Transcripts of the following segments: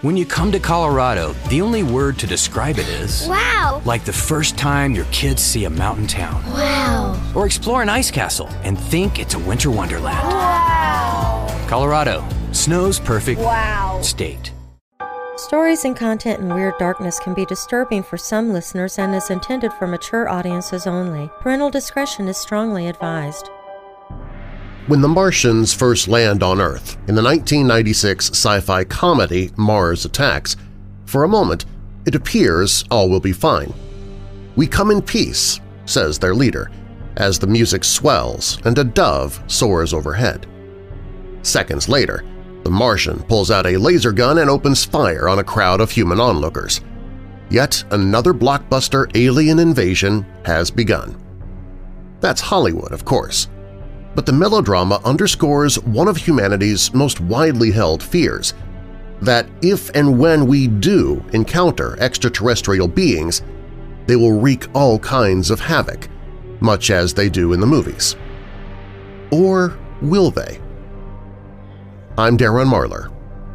When you come to Colorado, the only word to describe it is... wow! Like the first time your kids see a mountain town. Wow! Or explore an ice castle and think it's a winter wonderland. Wow! Colorado, snow's perfect wow state. Stories and content in Weird Darkness can be disturbing for some listeners and is intended for mature audiences only. Parental discretion is strongly advised. When the Martians first land on Earth in the 1996 sci-fi comedy Mars Attacks, for a moment it appears all will be fine. "We come in peace," says their leader, as the music swells and a dove soars overhead. Seconds later, the Martian pulls out a laser gun and opens fire on a crowd of human onlookers. Yet another blockbuster alien invasion has begun. That's Hollywood, of course. But the melodrama underscores one of humanity's most widely held fears – that if and when we do encounter extraterrestrial beings, they will wreak all kinds of havoc, much as they do in the movies. Or will they? I'm Darren Marlar,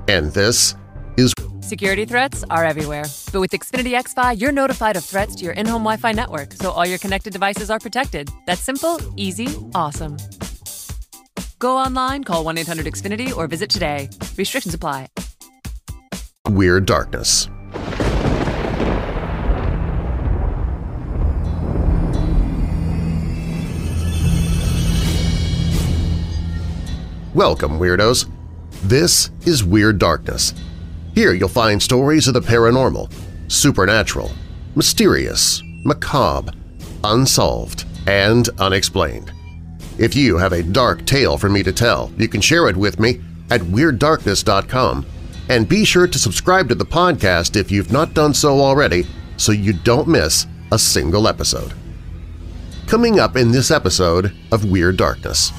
and this is… Security threats are everywhere, but with Xfinity XFi, you're notified of threats to your in-home Wi-Fi network, so all your connected devices are protected. That's simple, easy, awesome. Go online, call 1-800-XFINITY, or visit today. Restrictions apply. Weird Darkness. Welcome, Weirdos. This is Weird Darkness. Here you'll find stories of the paranormal, supernatural, mysterious, macabre, unsolved, and unexplained. If you have a dark tale for me to tell, you can share it with me at WeirdDarkness.com, and be sure to subscribe to the podcast if you've not done so already so you don't miss a single episode. Coming up in this episode of Weird Darkness.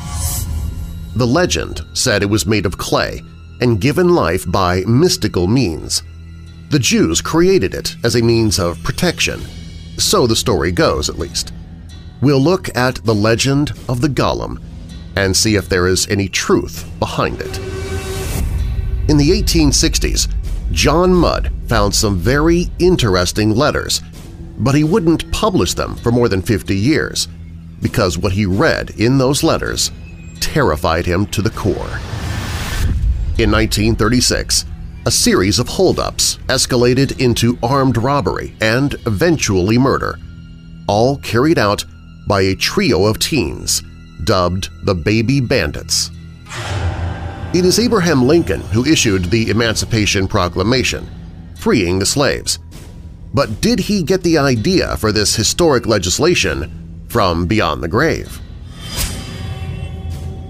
The legend said it was made of clay and given life by mystical means. The Jews created it as a means of protection, so the story goes at least. We'll look at the legend of the Golem and see if there is any truth behind it. In the 1860s, John Mudd found some very interesting letters, but he wouldn't publish them for more than 50 years because what he read in those letters terrified him to the core. In 1936, a series of holdups escalated into armed robbery and eventually murder, all carried out by a trio of teens dubbed the Baby Bandits. It is Abraham Lincoln who issued the Emancipation Proclamation, freeing the slaves. But did he get the idea for this historic legislation from beyond the grave?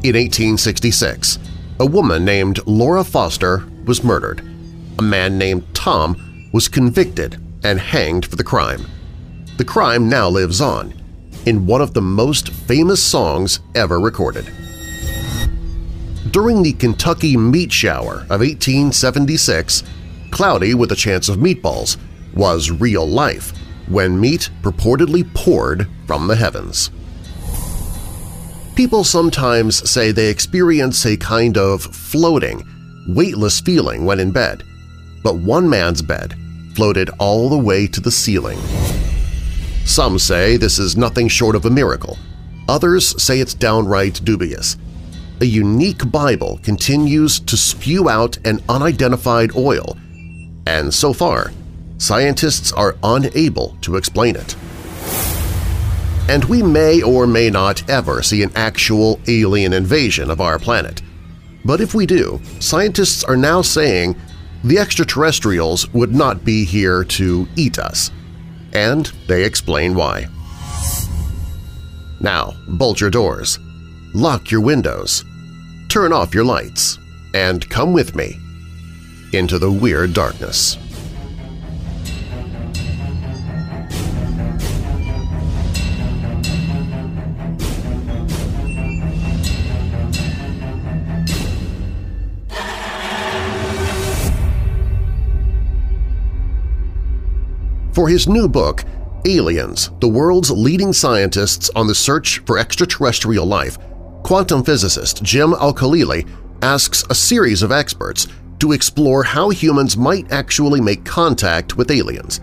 In 1866, a woman named Laura Foster was murdered. A man named Tom was convicted and hanged for the crime. The crime now lives on in one of the most famous songs ever recorded. During the Kentucky Meat Shower of 1876, "Cloudy with a Chance of Meatballs" was real life when meat purportedly poured from the heavens. People sometimes say they experience a kind of floating, weightless feeling when in bed, but one man's bed floated all the way to the ceiling. Some say this is nothing short of a miracle. Others say it's downright dubious. A unique Bible continues to spew out an unidentified oil, and so far, scientists are unable to explain it. And we may or may not ever see an actual alien invasion of our planet. But if we do, scientists are now saying the extraterrestrials would not be here to eat us. And they explain why. Now, bolt your doors, lock your windows, turn off your lights, and come with me into the Weird Darkness. For his new book, Aliens, the World's Leading Scientists on the Search for Extraterrestrial Life, quantum physicist Jim Al-Khalili asks a series of experts to explore how humans might actually make contact with aliens.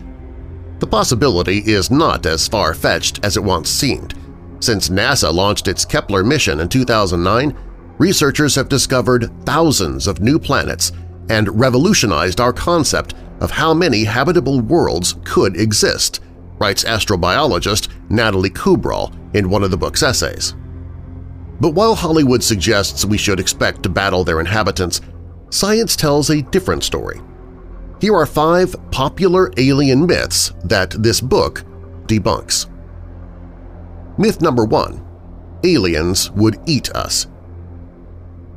The possibility is not as far-fetched as it once seemed. Since NASA launched its Kepler mission in 2009, researchers have discovered thousands of new planets and revolutionized our concept of how many habitable worlds could exist, writes astrobiologist Natalie Kubral in one of the book's essays. But while Hollywood suggests we should expect to battle their inhabitants, science tells a different story. Here are 5 popular alien myths that this book debunks. Myth number 1. Aliens would eat us.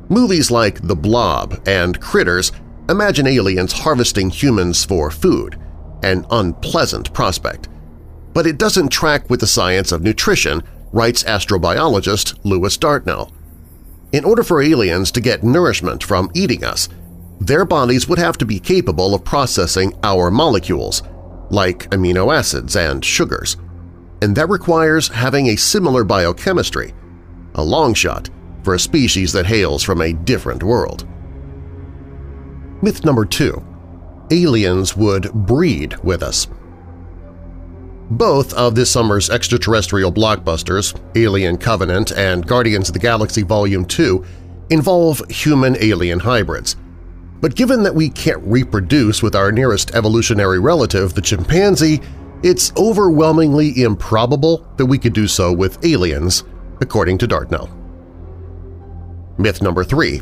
Movies like The Blob and Critters imagine aliens harvesting humans for food, an unpleasant prospect. But it doesn't track with the science of nutrition, writes astrobiologist Lewis Dartnell. In order for aliens to get nourishment from eating us, their bodies would have to be capable of processing our molecules, like amino acids and sugars, and that requires having a similar biochemistry, a long shot for a species that hails from a different world. Myth number 2. Aliens would breed with us. Both of this summer's extraterrestrial blockbusters, Alien Covenant and Guardians of the Galaxy Vol. 2, involve human-alien hybrids. But given that we can't reproduce with our nearest evolutionary relative, the chimpanzee, it's overwhelmingly improbable that we could do so with aliens, according to Dartnell. Myth number 3.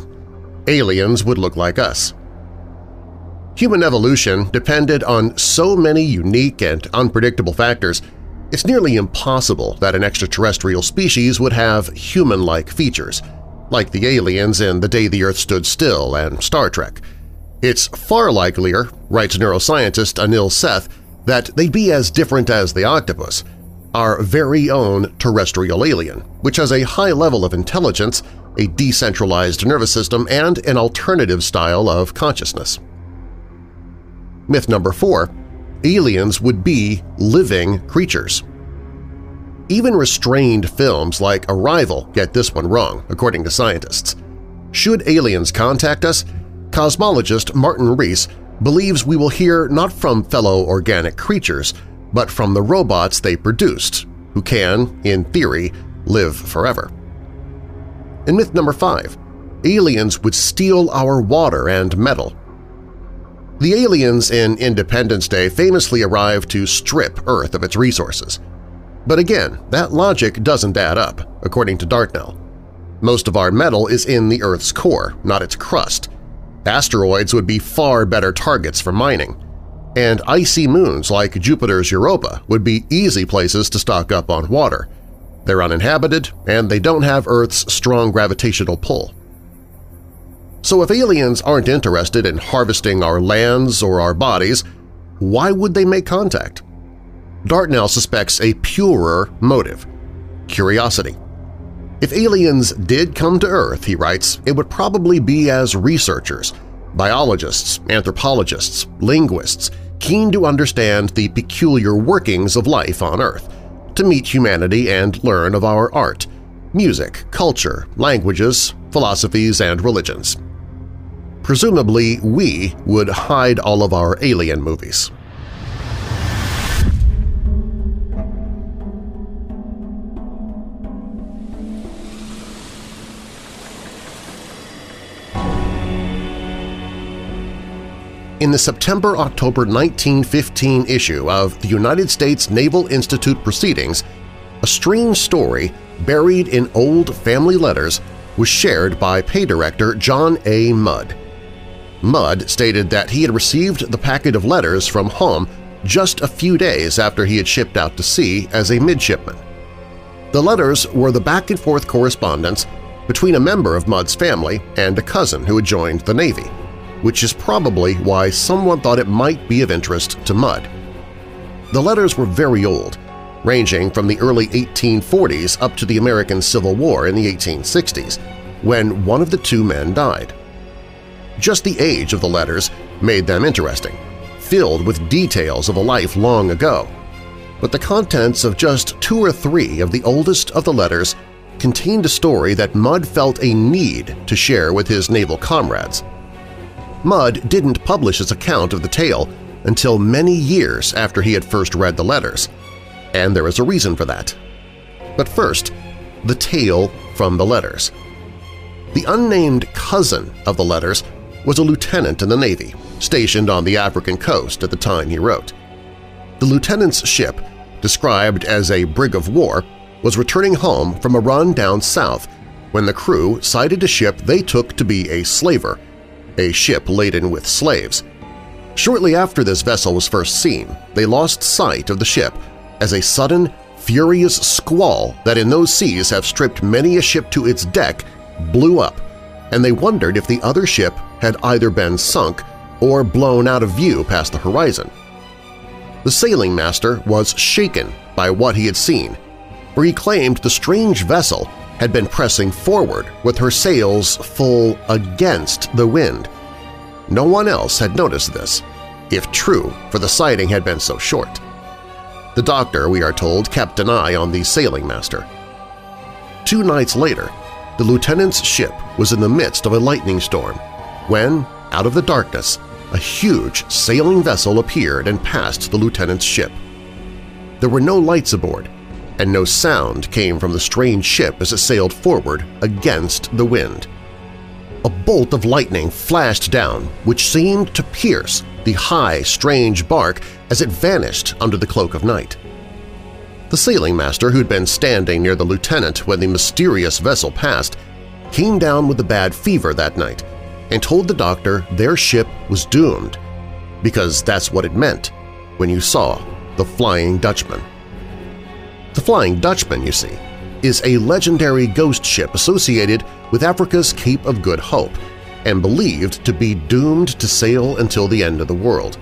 Aliens would look like us. Human evolution depended on so many unique and unpredictable factors, it's nearly impossible that an extraterrestrial species would have human-like features, like the aliens in The Day the Earth Stood Still and Star Trek. It's far likelier, writes neuroscientist Anil Seth, that they'd be as different as the octopus, our very own terrestrial alien, which has a high level of intelligence, a decentralized nervous system, and an alternative style of consciousness. Myth number 4. Aliens would be living creatures. Even restrained films like Arrival get this one wrong, according to scientists. Should aliens contact us, cosmologist Martin Rees believes we will hear not from fellow organic creatures, but from the robots they produced, who can, in theory, live forever. In myth number 5, aliens would steal our water and metal. The aliens in Independence Day famously arrived to strip Earth of its resources. But again, that logic doesn't add up, according to Dartnell. Most of our metal is in the Earth's core, not its crust. Asteroids would be far better targets for mining, and icy moons like Jupiter's Europa would be easy places to stock up on water. They're uninhabited, and they don't have Earth's strong gravitational pull. So if aliens aren't interested in harvesting our lands or our bodies, why would they make contact? Dartnell suspects a purer motive – curiosity. If aliens did come to Earth, he writes, it would probably be as researchers, biologists, anthropologists, linguists, keen to understand the peculiar workings of life on Earth, to meet humanity and learn of our art, music, culture, languages, philosophies, and religions. Presumably, we would hide all of our alien movies. In the September-October 1915 issue of the United States Naval Institute Proceedings, a strange story buried in old family letters was shared by pay director John A. Mudd. Mudd stated that he had received the packet of letters from home just a few days after he had shipped out to sea as a midshipman. The letters were the back-and-forth correspondence between a member of Mudd's family and a cousin who had joined the Navy, which is probably why someone thought it might be of interest to Mudd. The letters were very old, ranging from the early 1840s up to the American Civil War in the 1860s, when one of the two men died. Just the age of the letters made them interesting, filled with details of a life long ago, but the contents of just 2 or 3 of the oldest of the letters contained a story that Mudd felt a need to share with his naval comrades. Mudd didn't publish his account of the tale until many years after he had first read the letters, and there is a reason for that. But first, the tale from the letters. The unnamed cousin of the letters was a lieutenant in the Navy, stationed on the African coast at the time he wrote. The lieutenant's ship, described as a brig of war, was returning home from a run down south when the crew sighted a ship they took to be a slaver, a ship laden with slaves. Shortly after this vessel was first seen, they lost sight of the ship as a sudden, furious squall that in those seas have stripped many a ship to its deck blew up, and they wondered if the other ship had either been sunk or blown out of view past the horizon. The sailing master was shaken by what he had seen, for he claimed the strange vessel had been pressing forward with her sails full against the wind. No one else had noticed this, if true, for the sighting had been so short. The doctor, we are told, kept an eye on the sailing master. 2 nights later, the lieutenant's ship was in the midst of a lightning storm when, out of the darkness, a huge sailing vessel appeared and passed the lieutenant's ship. There were no lights aboard, and no sound came from the strange ship as it sailed forward against the wind. A bolt of lightning flashed down, which seemed to pierce the high, strange bark as it vanished under the cloak of night. The sailing master, who'd been standing near the lieutenant when the mysterious vessel passed, came down with a bad fever that night and told the doctor their ship was doomed, because that's what it meant when you saw the Flying Dutchman. The Flying Dutchman, you see, is a legendary ghost ship associated with Africa's Cape of Good Hope and believed to be doomed to sail until the end of the world.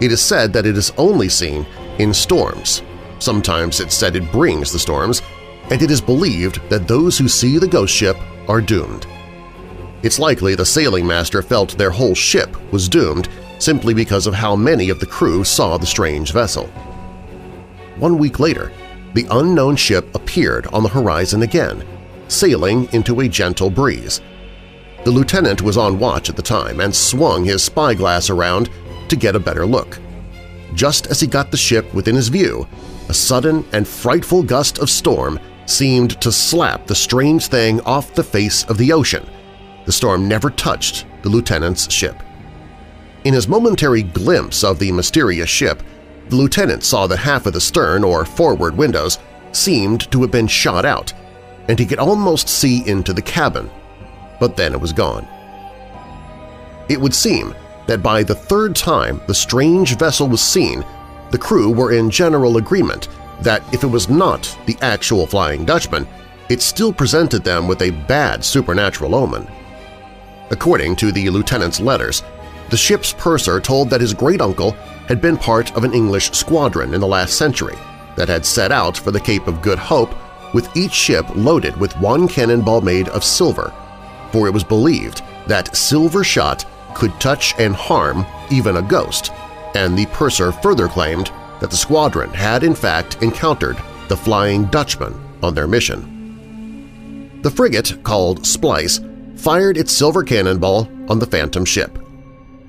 It is said that it is only seen in storms. Sometimes it's said it brings the storms, and it is believed that those who see the ghost ship are doomed. It's likely the sailing master felt their whole ship was doomed simply because of how many of the crew saw the strange vessel. 1 week later, the unknown ship appeared on the horizon again, sailing into a gentle breeze. The lieutenant was on watch at the time and swung his spyglass around to get a better look. Just as he got the ship within his view, a sudden and frightful gust of storm seemed to slap the strange thing off the face of the ocean. The storm never touched the lieutenant's ship. In his momentary glimpse of the mysterious ship, the lieutenant saw that half of the stern or forward windows seemed to have been shot out, and he could almost see into the cabin, but then it was gone. It would seem that by the third time the strange vessel was seen, the crew were in general agreement that if it was not the actual Flying Dutchman, it still presented them with a bad supernatural omen. According to the lieutenant's letters, the ship's purser told that his great-uncle had been part of an English squadron in the last century that had set out for the Cape of Good Hope with each ship loaded with one cannonball made of silver, for it was believed that silver shot could touch and harm even a ghost, and the purser further claimed that the squadron had in fact encountered the Flying Dutchman on their mission. The frigate, called Splice, fired its silver cannonball on the phantom ship,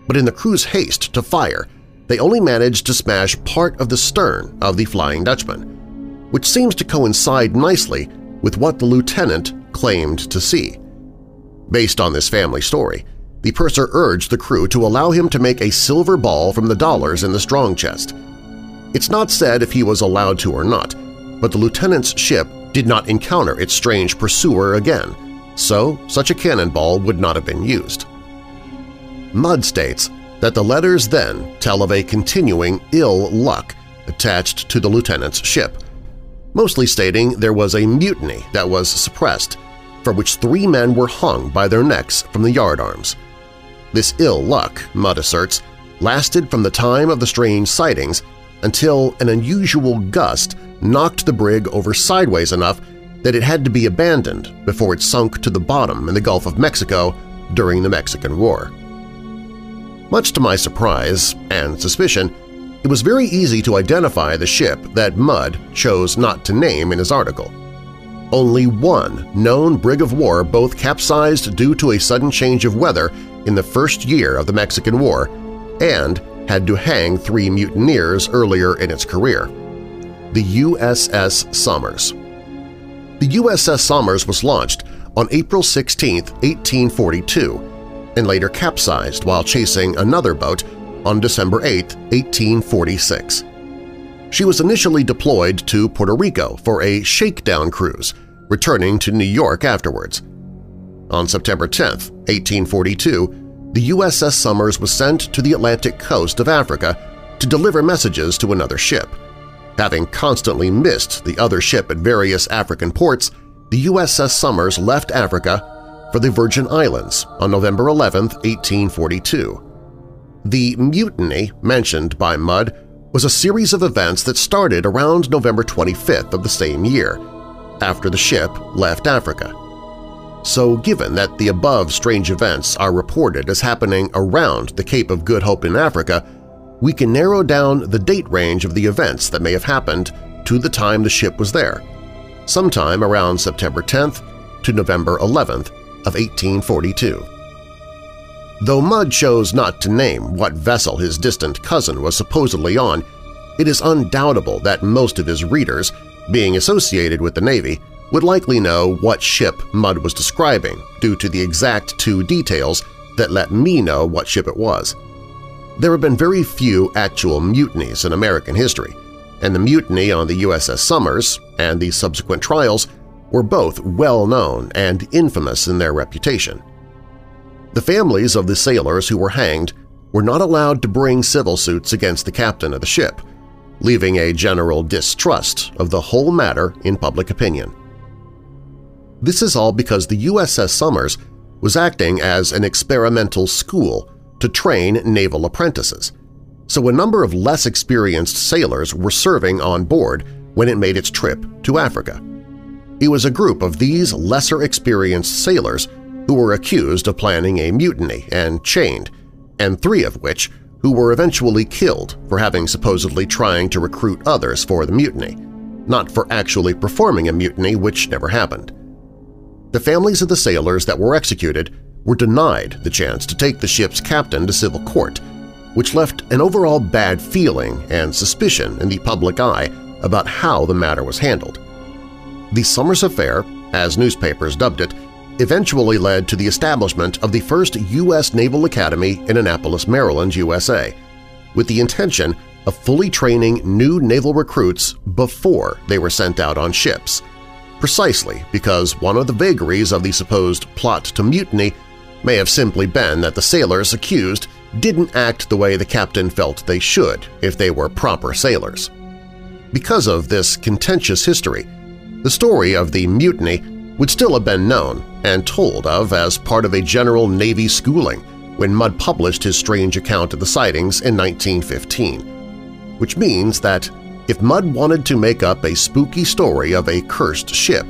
but in the crew's haste to fire, they only managed to smash part of the stern of the Flying Dutchman, which seems to coincide nicely with what the lieutenant claimed to see. Based on this family story, the purser urged the crew to allow him to make a silver ball from the dollars in the strong chest. It's not said if he was allowed to or not, but the lieutenant's ship did not encounter its strange pursuer again, so such a cannonball would not have been used. Mudd states that the letters then tell of a continuing ill luck attached to the lieutenant's ship, mostly stating there was a mutiny that was suppressed, for which 3 men were hung by their necks from the yardarms. This ill luck, Mudd asserts, lasted from the time of the strange sightings until an unusual gust knocked the brig over sideways enough that it had to be abandoned before it sunk to the bottom in the Gulf of Mexico during the Mexican War. Much to my surprise and suspicion, it was very easy to identify the ship that Mudd chose not to name in his article. Only one known brig of war both capsized due to a sudden change of weather in the first year of the Mexican War and had to hang 3 mutineers earlier in its career. The USS Somers. The USS Somers was launched on April 16, 1842, and later capsized while chasing another boat on December 8, 1846. She was initially deployed to Puerto Rico for a shakedown cruise, returning to New York afterwards. On September 10, 1842, the USS Somers was sent to the Atlantic coast of Africa to deliver messages to another ship. Having constantly missed the other ship at various African ports, the USS Somers left Africa for the Virgin Islands on November 11, 1842. The mutiny mentioned by Mudd was a series of events that started around November 25th of the same year, after the ship left Africa. So given that the above strange events are reported as happening around the Cape of Good Hope in Africa, we can narrow down the date range of the events that may have happened to the time the ship was there, sometime around September 10th to November 11th of 1842. Though Mudd chose not to name what vessel his distant cousin was supposedly on, it is undoubtable that most of his readers, being associated with the Navy, would likely know what ship Mudd was describing due to the exact 2 details that let me know what ship it was. There have been very few actual mutinies in American history, and the mutiny on the USS Somers and the subsequent trials were both well-known and infamous in their reputation. The families of the sailors who were hanged were not allowed to bring civil suits against the captain of the ship, leaving a general distrust of the whole matter in public opinion. This is all because the USS Somers was acting as an experimental school to train naval apprentices, so a number of less experienced sailors were serving on board when it made its trip to Africa. It was a group of these lesser experienced sailors who were accused of planning a mutiny and chained, and 3 of which who were eventually killed for having supposedly trying to recruit others for the mutiny, not for actually performing a mutiny, which never happened. The families of the sailors that were executed were denied the chance to take the ship's captain to civil court, which left an overall bad feeling and suspicion in the public eye about how the matter was handled. The Somers Affair, as newspapers dubbed it, eventually led to the establishment of the first U.S. Naval Academy in Annapolis, Maryland, USA, with the intention of fully training new naval recruits before they were sent out on ships, precisely because one of the vagaries of the supposed plot to mutiny may have simply been that the sailors accused didn't act the way the captain felt they should if they were proper sailors. Because of this contentious history, the story of the mutiny would still have been known and told of as part of a general Navy schooling when Mudd published his strange account of the sightings in 1915, which means that if Mudd wanted to make up a spooky story of a cursed ship,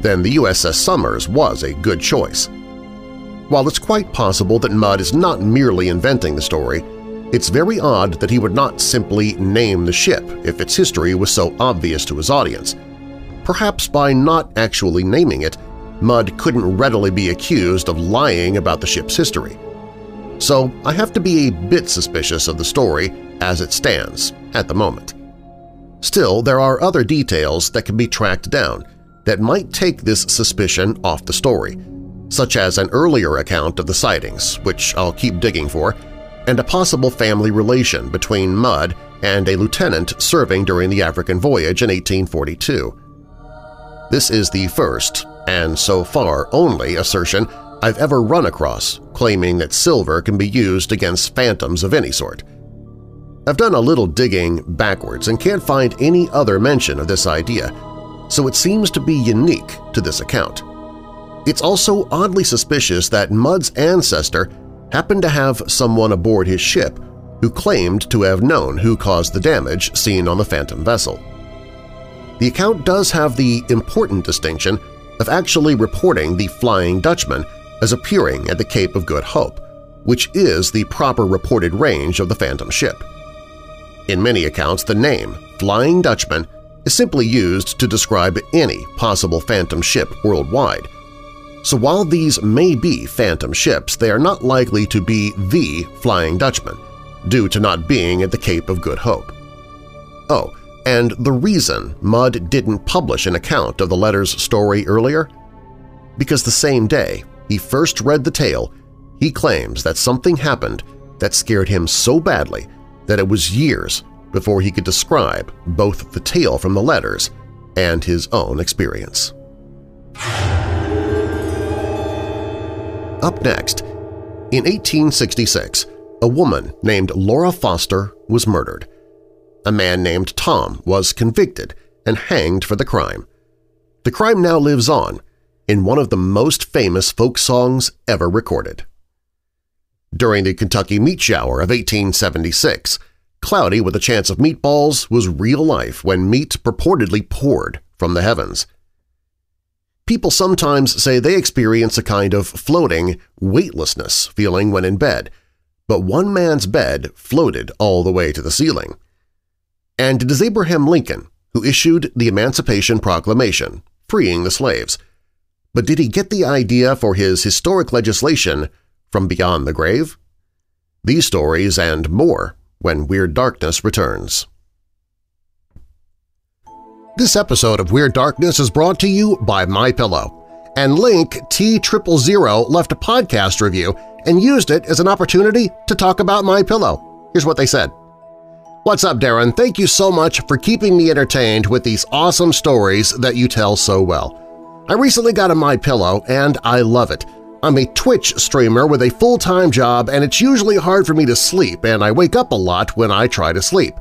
then the USS Somers was a good choice. While it's quite possible that Mudd is not merely inventing the story, it's very odd that he would not simply name the ship if its history was so obvious to his audience. Perhaps by not actually naming it, Mudd couldn't readily be accused of lying about the ship's history. So I have to be a bit suspicious of the story as it stands at the moment. Still, there are other details that can be tracked down that might take this suspicion off the story, such as an earlier account of the sightings, which I'll keep digging for, and a possible family relation between Mudd and a lieutenant serving during the African voyage in 1842. This is the first, and so far only, assertion I've ever run across claiming that silver can be used against phantoms of any sort. I've done a little digging backwards and can't find any other mention of this idea, so it seems to be unique to this account. It's also oddly suspicious that Mudd's ancestor happened to have someone aboard his ship who claimed to have known who caused the damage seen on the phantom vessel. The account does have the important distinction of actually reporting the Flying Dutchman as appearing at the Cape of Good Hope, which is the proper reported range of the phantom ship. In many accounts, the name Flying Dutchman is simply used to describe any possible phantom ship worldwide, So while these may be phantom ships, they are not likely to be the Flying Dutchman, due to not being at the Cape of Good Hope. Oh, and the reason Mudd didn't publish an account of the letter's story earlier? Because the same day he first read the tale, he claims that something happened that scared him so badly that it was years before he could describe both the tale from the letters and his own experience. Up next, in 1866, a woman named Laura Foster was murdered. A man named Tom was convicted and hanged for the crime. The crime now lives on in one of the most famous folk songs ever recorded. During the Kentucky Meat Shower of 1876, Cloudy with a Chance of Meatballs was real life when meat purportedly poured from the heavens. People sometimes say they experience a kind of floating, weightlessness feeling when in bed, but one man's bed floated all the way to the ceiling. And it is Abraham Lincoln who issued the Emancipation Proclamation, freeing the slaves. But did he get the idea for his historic legislation from beyond the grave? These stories and more when Weird Darkness returns. This episode of Weird Darkness is brought to you by MyPillow. And Link T000 left a podcast review and used it as an opportunity to talk about MyPillow. Here's what they said. "What's up, Darren? Thank you so much for keeping me entertained with these awesome stories that you tell so well. I recently got a MyPillow and I love it. I'm a Twitch streamer with a full-time job and it's usually hard for me to sleep and I wake up a lot when I try to sleep.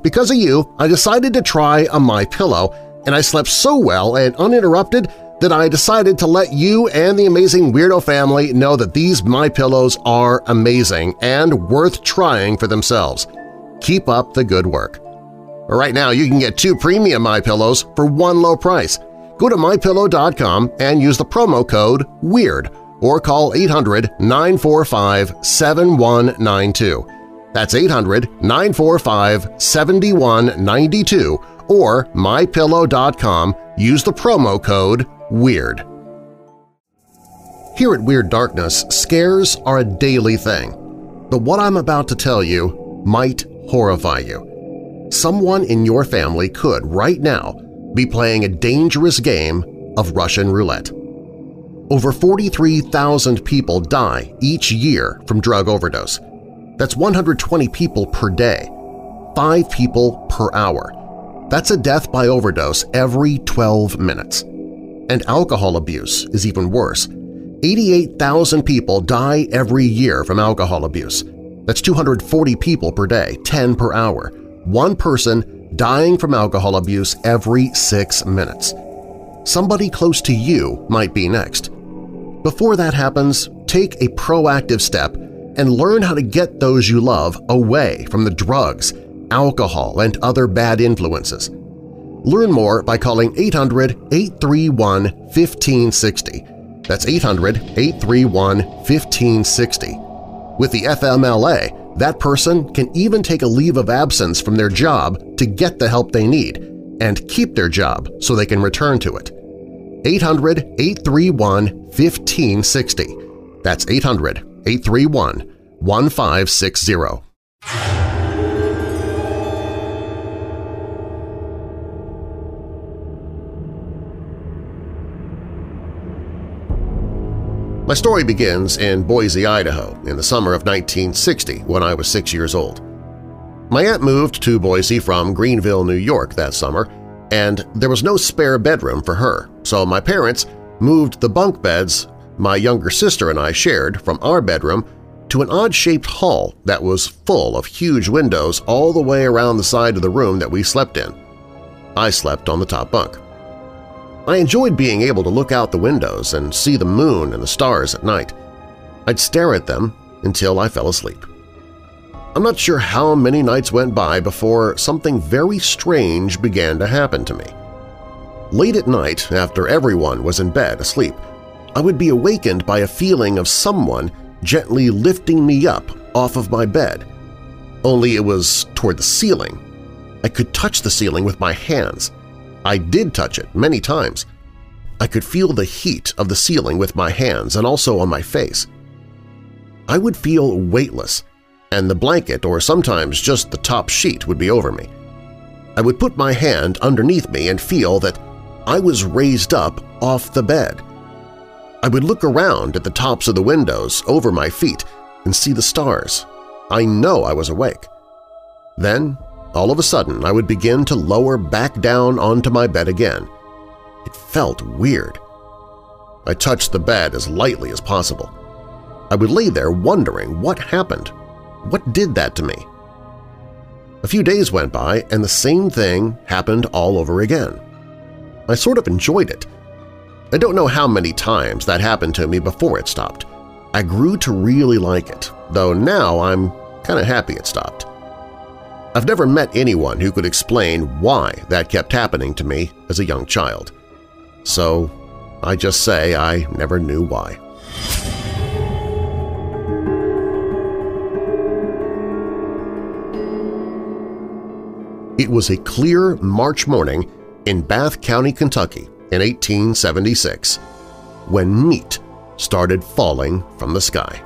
Because of you, I decided to try a MyPillow, and I slept so well and uninterrupted that I decided to let you and the amazing Weirdo family know that these MyPillows are amazing and worth trying for themselves. Keep up the good work." Right now, you can get 2 premium MyPillows for one low price. Go to MyPillow.com and use the promo code WEIRD or call 800-945-7192. That's 800-945-7192 or mypillow.com. Use the promo code WEIRD. Here at Weird Darkness, scares are a daily thing, but what I'm about to tell you might horrify you. Someone in your family could, right now, be playing a dangerous game of Russian roulette. Over 43,000 people die each year from drug overdose. That's 120 people per day, 5 people per hour. That's a death by overdose every 12 minutes. And alcohol abuse is even worse. 88,000 people die every year from alcohol abuse. That's 240 people per day, 10 per hour. One person dying from alcohol abuse every 6 minutes. Somebody close to you might be next. Before that happens, take a proactive step and learn how to get those you love away from the drugs, alcohol, and other bad influences. Learn more by calling 800-831-1560. That's 800-831-1560. With the FMLA, that person can even take a leave of absence from their job to get the help they need and keep their job so they can return to it. 800-831-1560. That's 800-831-1560. 831-1560. My story begins in Boise, Idaho, in the summer of 1960 when I was 6 years old. My aunt moved to Boise from Greenville, New York that summer, and there was no spare bedroom for her, so my parents moved the bunk beds my younger sister and I shared from our bedroom to an odd-shaped hall that was full of huge windows all the way around the side of the room that we slept in. I slept on the top bunk. I enjoyed being able to look out the windows and see the moon and the stars at night. I'd stare at them until I fell asleep. I'm not sure how many nights went by before something very strange began to happen to me. Late at night, after everyone was in bed asleep, I would be awakened by a feeling of someone gently lifting me up off of my bed, only it was toward the ceiling. I could touch the ceiling with my hands. I did touch it many times. I could feel the heat of the ceiling with my hands and also on my face. I would feel weightless, and the blanket or sometimes just the top sheet would be over me. I would put my hand underneath me and feel that I was raised up off the bed. I would look around at the tops of the windows over my feet and see the stars. I know I was awake. Then, all of a sudden, I would begin to lower back down onto my bed again. It felt weird. I touched the bed as lightly as possible. I would lay there wondering what happened. What did that to me? A few days went by, and the same thing happened all over again. I sort of enjoyed it. I don't know how many times that happened to me before it stopped. I grew to really like it, though now I'm kind of happy it stopped. I've never met anyone who could explain why that kept happening to me as a young child. So I just say I never knew why. It was a clear March morning in Bath County, Kentucky in 1876 when meat started falling from the sky.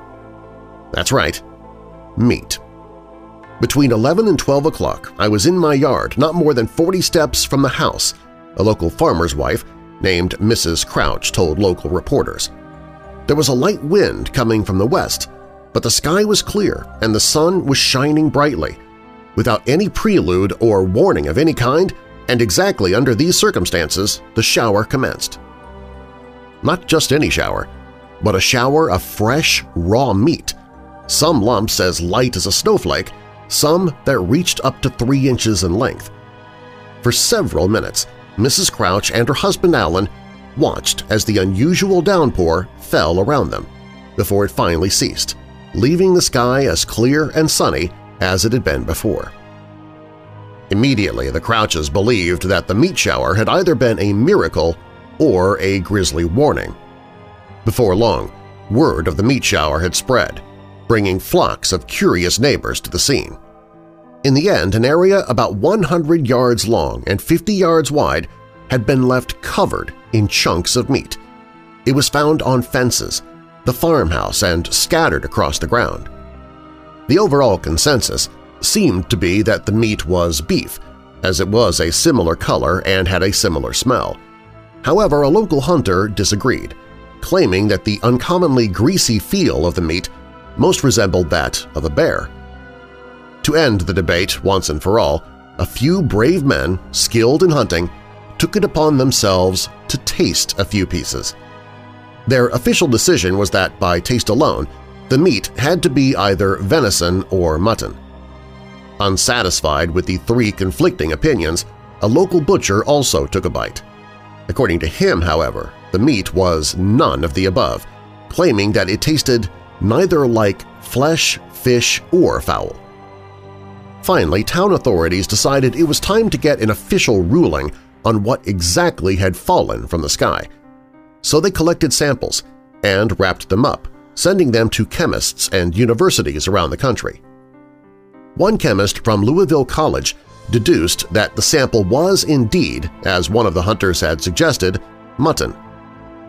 That's right, meat. Between 11 and 12 o'clock, I was in my yard not more than 40 steps from the house, a local farmer's wife named Mrs. Crouch told local reporters. There was a light wind coming from the west, but the sky was clear and the sun was shining brightly. Without any prelude or warning of any kind, and exactly under these circumstances, the shower commenced. Not just any shower, but a shower of fresh, raw meat, some lumps as light as a snowflake, some that reached up to 3 inches in length. For several minutes, Mrs. Crouch and her husband Allen watched as the unusual downpour fell around them, before it finally ceased, leaving the sky as clear and sunny as it had been before. Immediately, the Crouches believed that the meat shower had either been a miracle or a grisly warning. Before long, word of the meat shower had spread, bringing flocks of curious neighbors to the scene. In the end, an area about 100 yards long and 50 yards wide had been left covered in chunks of meat. It was found on fences, the farmhouse, and scattered across the ground. The overall consensus seemed to be that the meat was beef, as it was a similar color and had a similar smell. However, a local hunter disagreed, claiming that the uncommonly greasy feel of the meat most resembled that of a bear. To end the debate once and for all, a few brave men skilled in hunting took it upon themselves to taste a few pieces. Their official decision was that by taste alone, the meat had to be either venison or mutton. Unsatisfied with the three conflicting opinions, a local butcher also took a bite. According to him, however, the meat was none of the above, claiming that it tasted neither like flesh, fish, or fowl. Finally, town authorities decided it was time to get an official ruling on what exactly had fallen from the sky. So they collected samples and wrapped them up, sending them to chemists and universities around the country. One chemist from Louisville College deduced that the sample was indeed, as one of the hunters had suggested, mutton.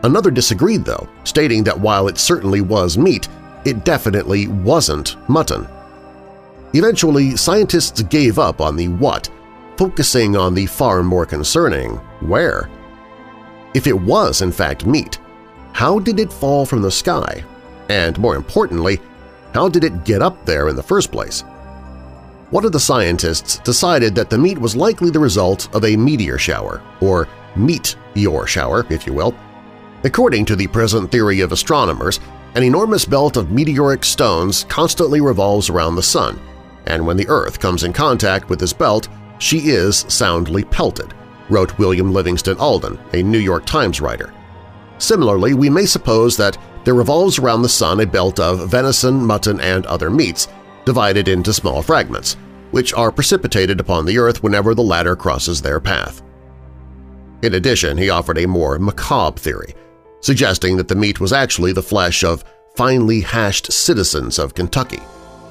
Another disagreed, though, stating that while it certainly was meat, it definitely wasn't mutton. Eventually, scientists gave up on the what, focusing on the far more concerning where. If it was, in fact, meat, how did it fall from the sky? And more importantly, how did it get up there in the first place? One of the scientists decided that the meat was likely the result of a meteor shower, or meat-eor shower, if you will. According to the present theory of astronomers, an enormous belt of meteoric stones constantly revolves around the Sun, and when the Earth comes in contact with this belt, she is soundly pelted, wrote William Livingston Alden, a New York Times writer. Similarly, we may suppose that there revolves around the Sun a belt of venison, mutton, and other meats, divided into small fragments, which are precipitated upon the Earth whenever the latter crosses their path. In addition, he offered a more macabre theory, suggesting that the meat was actually the flesh of finely hashed citizens of Kentucky,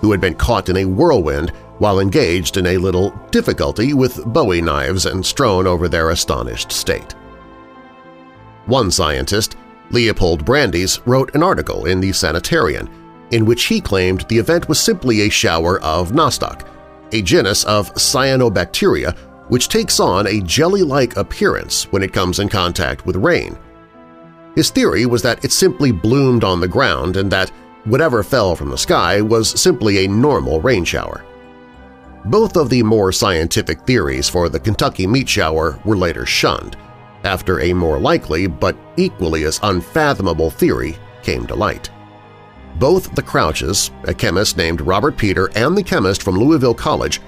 who had been caught in a whirlwind while engaged in a little difficulty with bowie knives and strewn over their astonished state. One scientist, Leopold Brandes, wrote an article in the Sanitarian in which he claimed the event was simply a shower of nostoc, a genus of cyanobacteria which takes on a jelly-like appearance when it comes in contact with rain. His theory was that it simply bloomed on the ground and that whatever fell from the sky was simply a normal rain shower. Both of the more scientific theories for the Kentucky meat shower were later shunned, after a more likely but equally as unfathomable theory came to light. Both the Crouches, a chemist named Robert Peter, and the chemist from Louisville College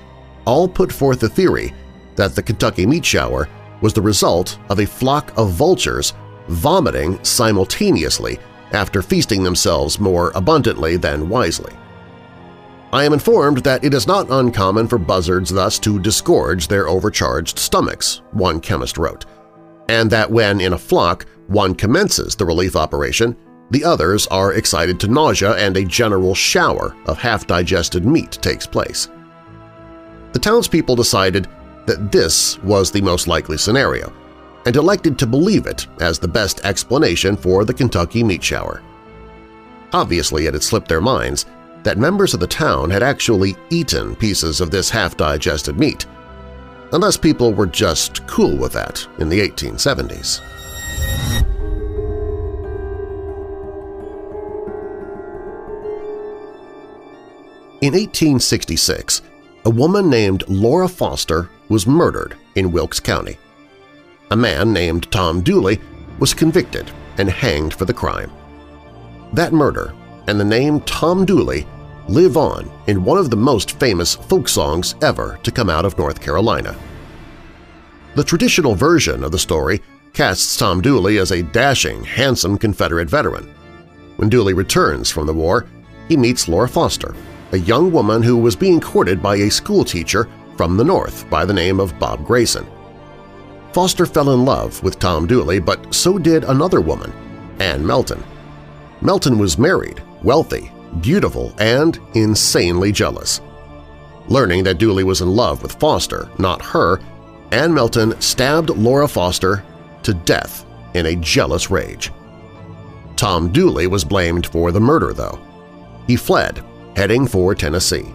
all put forth the theory that the Kentucky meat shower was the result of a flock of vultures vomiting simultaneously after feasting themselves more abundantly than wisely. I am informed that it is not uncommon for buzzards thus to disgorge their overcharged stomachs, one chemist wrote, and that when in a flock one commences the relief operation, the others are excited to nausea and a general shower of half-digested meat takes place. The townspeople decided that this was the most likely scenario and elected to believe it as the best explanation for the Kentucky meat shower. Obviously, it had slipped their minds that members of the town had actually eaten pieces of this half-digested meat, unless people were just cool with that in the 1870s. In 1866, a woman named Laura Foster was murdered in Wilkes County. A man named Tom Dooley was convicted and hanged for the crime. That murder and the name Tom Dooley live on in one of the most famous folk songs ever to come out of North Carolina. The traditional version of the story casts Tom Dooley as a dashing, handsome Confederate veteran. When Dooley returns from the war, he meets Laura Foster, a young woman who was being courted by a schoolteacher from the North by the name of Bob Grayson. Foster fell in love with Tom Dooley, but so did another woman, Ann Melton. Melton was married, wealthy, beautiful, and insanely jealous. Learning that Dooley was in love with Foster, not her, Ann Melton stabbed Laura Foster to death in a jealous rage. Tom Dooley was blamed for the murder, though. He fled, heading for Tennessee.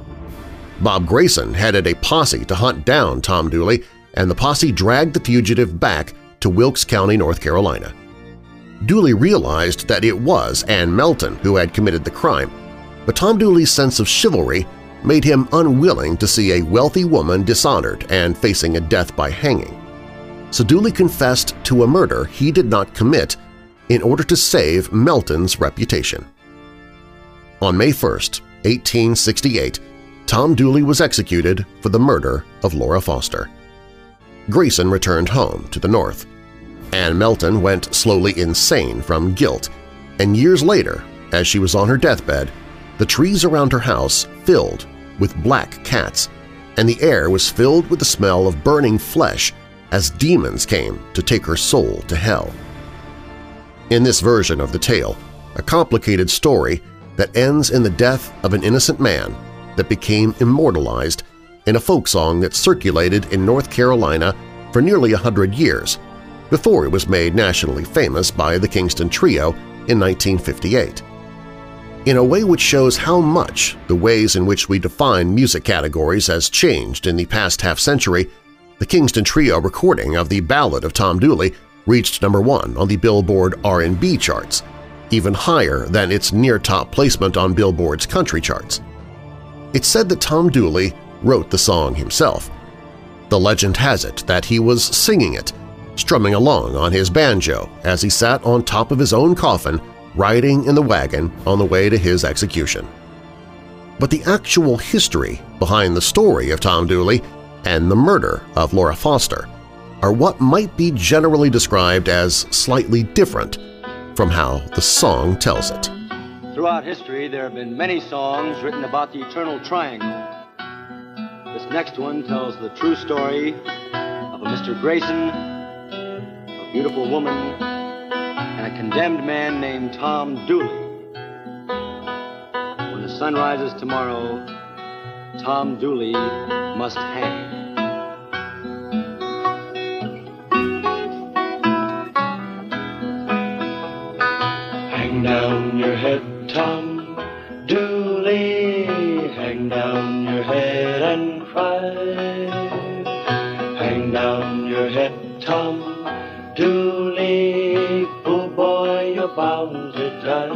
Bob Grayson headed a posse to hunt down Tom Dooley, and the posse dragged the fugitive back to Wilkes County, North Carolina. Dooley realized that it was Ann Melton who had committed the crime, but Tom Dooley's sense of chivalry made him unwilling to see a wealthy woman dishonored and facing a death by hanging. So Dooley confessed to a murder he did not commit in order to save Melton's reputation. On May 1, 1868, Tom Dooley was executed for the murder of Laura Foster. Grayson returned home to the North. Ann Melton went slowly insane from guilt, and years later, as she was on her deathbed, the trees around her house filled with black cats, and the air was filled with the smell of burning flesh as demons came to take her soul to hell. In this version of the tale, a complicated story that ends in the death of an innocent man that became immortalized in a folk song that circulated in North Carolina for nearly 100 years, before it was made nationally famous by the Kingston Trio in 1958. In a way which shows how much the ways in which we define music categories has changed in the past half-century, the Kingston Trio recording of the Ballad of Tom Dooley reached #1 on the Billboard R&B charts, even higher than its near-top placement on Billboard's country charts. It's said that Tom Dooley wrote the song himself. The legend has it that he was singing it, strumming along on his banjo as he sat on top of his own coffin riding in the wagon on the way to his execution. But the actual history behind the story of Tom Dooley and the murder of Laura Foster are what might be generally described as slightly different from how the song tells it. Throughout history, there have been many songs written about the Eternal Triangle. This next one tells the true story of a Mr. Grayson, beautiful woman, and a condemned man named Tom Dooley. When the sun rises tomorrow, Tom Dooley must hang. down your head, Tom Dooley, oh boy, you're bound to die.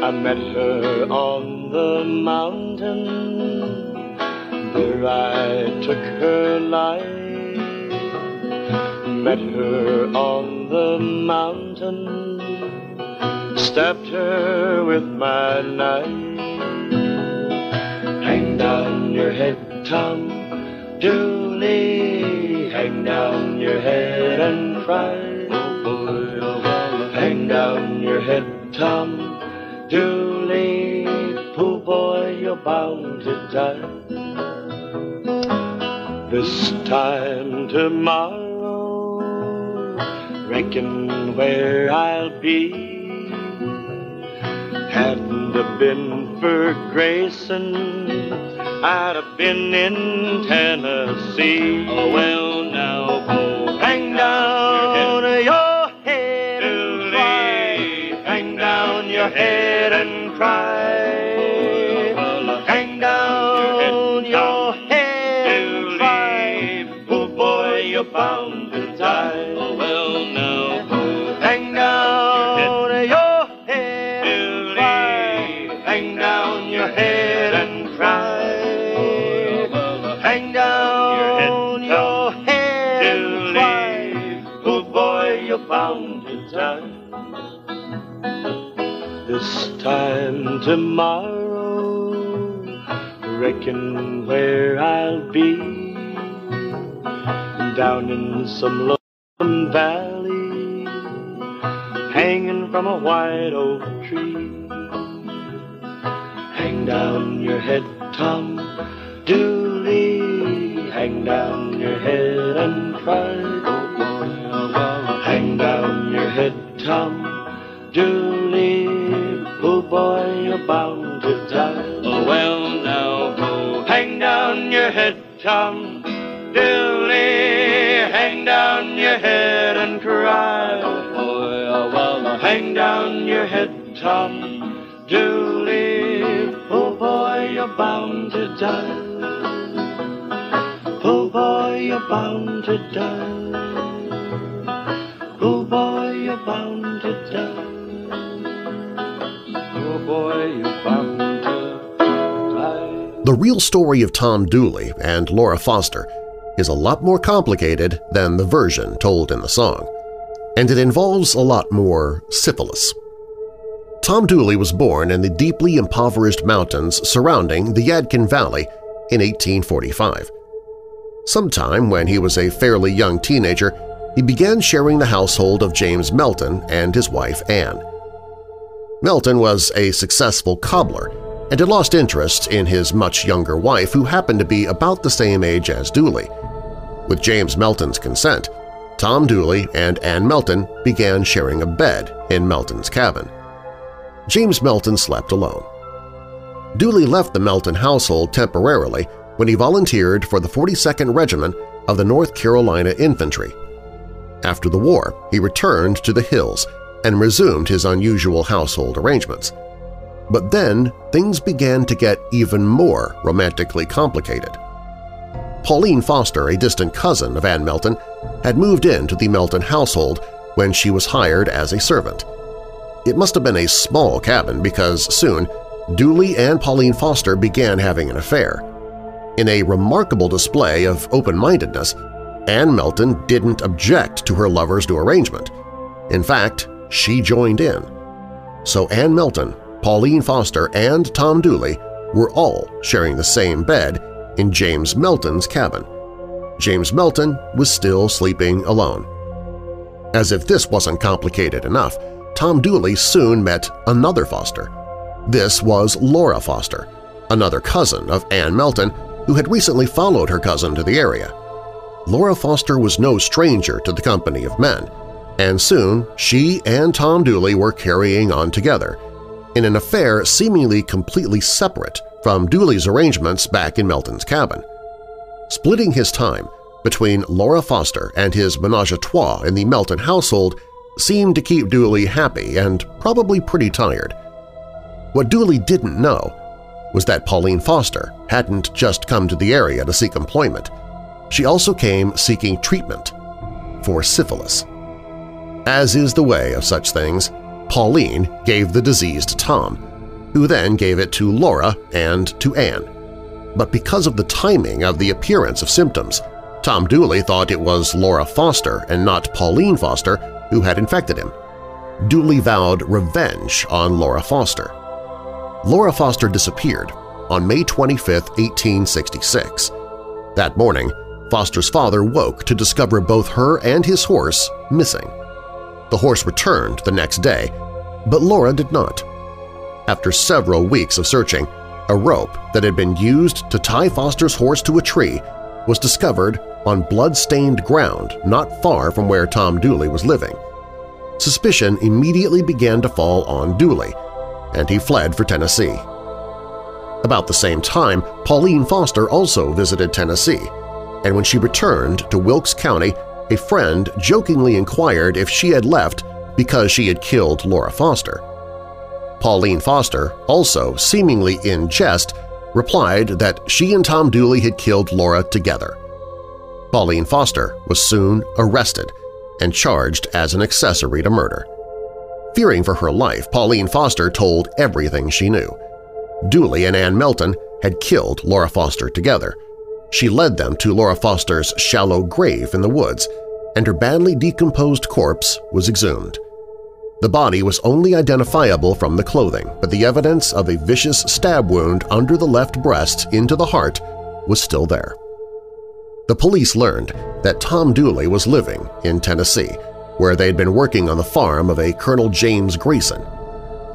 I met her on the mountain, there I took her life. Met her on the mountain, stabbed her with my knife. Hang down your head, Tom Dooley, hang down your head and cry, oh boy, oh boy. Hang down your head, Tom Dooley, oh boy, you're bound to die. This time tomorrow, reckon where I'll be. Hadn't it been for Grayson, I'd have been in Tennessee. Oh, well, now go hang down your head and cry. Hang down your head and cry. Hang down your head and cry. Oh, boy, you're bound to die. Oh, well, now go hang down your head and cry. Hang down your head and cry. This time tomorrow, reckon where I'll be. Down in some lonesome valley, hanging from a white oak tree. Hang down your head, Tom Dooley, hang down your head and cry, oh boy, oh boy. Hang down your head, Tom Dooley, oh boy, you're bound to die. Oh, well, now go hang down your head, Tom Dooley, hang down your head and cry. Oh, boy, oh, well, now hang down your head, Tom Dooley, oh boy, you're bound to die. Oh, boy, you're bound to die. Oh, boy, you're bound to die. The real story of Tom Dooley and Laura Foster is a lot more complicated than the version told in the song, and it involves a lot more syphilis. Tom Dooley was born in the deeply impoverished mountains surrounding the Yadkin Valley in 1845. Sometime when he was a fairly young teenager, he began sharing the household of James Melton and his wife Ann. Melton was a successful cobbler and had lost interest in his much younger wife, who happened to be about the same age as Dooley. With James Melton's consent, Tom Dooley and Ann Melton began sharing a bed in Melton's cabin. James Melton slept alone. Dooley left the Melton household temporarily when he volunteered for the 42nd Regiment of the North Carolina Infantry. After the war, he returned to the hills and resumed his unusual household arrangements. But then things began to get even more romantically complicated. Pauline Foster, a distant cousin of Ann Melton, had moved into the Melton household when she was hired as a servant. It must have been a small cabin because soon Dooley and Pauline Foster began having an affair. In a remarkable display of open-mindedness, Ann Melton didn't object to her lover's new arrangement. In fact, she joined in. So Ann Melton, Pauline Foster, and Tom Dooley were all sharing the same bed in James Melton's cabin. James Melton was still sleeping alone. As if this wasn't complicated enough, Tom Dooley soon met another Foster. This was Laura Foster, another cousin of Ann Melton who had recently followed her cousin to the area. Laura Foster was no stranger to the company of men, and soon she and Tom Dooley were carrying on together, in an affair seemingly completely separate from Dooley's arrangements back in Melton's cabin. Splitting his time between Laura Foster and his menage a trois in the Melton household seemed to keep Dooley happy and probably pretty tired. What Dooley didn't know was that Pauline Foster hadn't just come to the area to seek employment. She also came seeking treatment for syphilis. As is the way of such things, Pauline gave the disease to Tom, who then gave it to Laura and to Ann. But because of the timing of the appearance of symptoms, Tom Dooley thought it was Laura Foster and not Pauline Foster who had infected him. Dooley vowed revenge on Laura Foster. Laura Foster disappeared on May 25, 1866. That morning, Foster's father woke to discover both her and his horse missing. The horse returned the next day, but Laura did not. After several weeks of searching, a rope that had been used to tie Foster's horse to a tree was discovered on blood-stained ground not far from where Tom Dooley was living. Suspicion immediately began to fall on Dooley, and he fled for Tennessee. About the same time, Pauline Foster also visited Tennessee, and when she returned to Wilkes County, a friend jokingly inquired if she had left because she had killed Laura Foster. Pauline Foster, also seemingly in jest, replied that she and Tom Dooley had killed Laura together. Pauline Foster was soon arrested and charged as an accessory to murder. Fearing for her life, Pauline Foster told everything she knew. Dooley and Ann Melton had killed Laura Foster together. She led them to Laura Foster's shallow grave in the woods, and her badly decomposed corpse was exhumed. The body was only identifiable from the clothing, but the evidence of a vicious stab wound under the left breast into the heart was still there. The police learned that Tom Dooley was living in Tennessee, where they had been working on the farm of a Colonel James Grayson.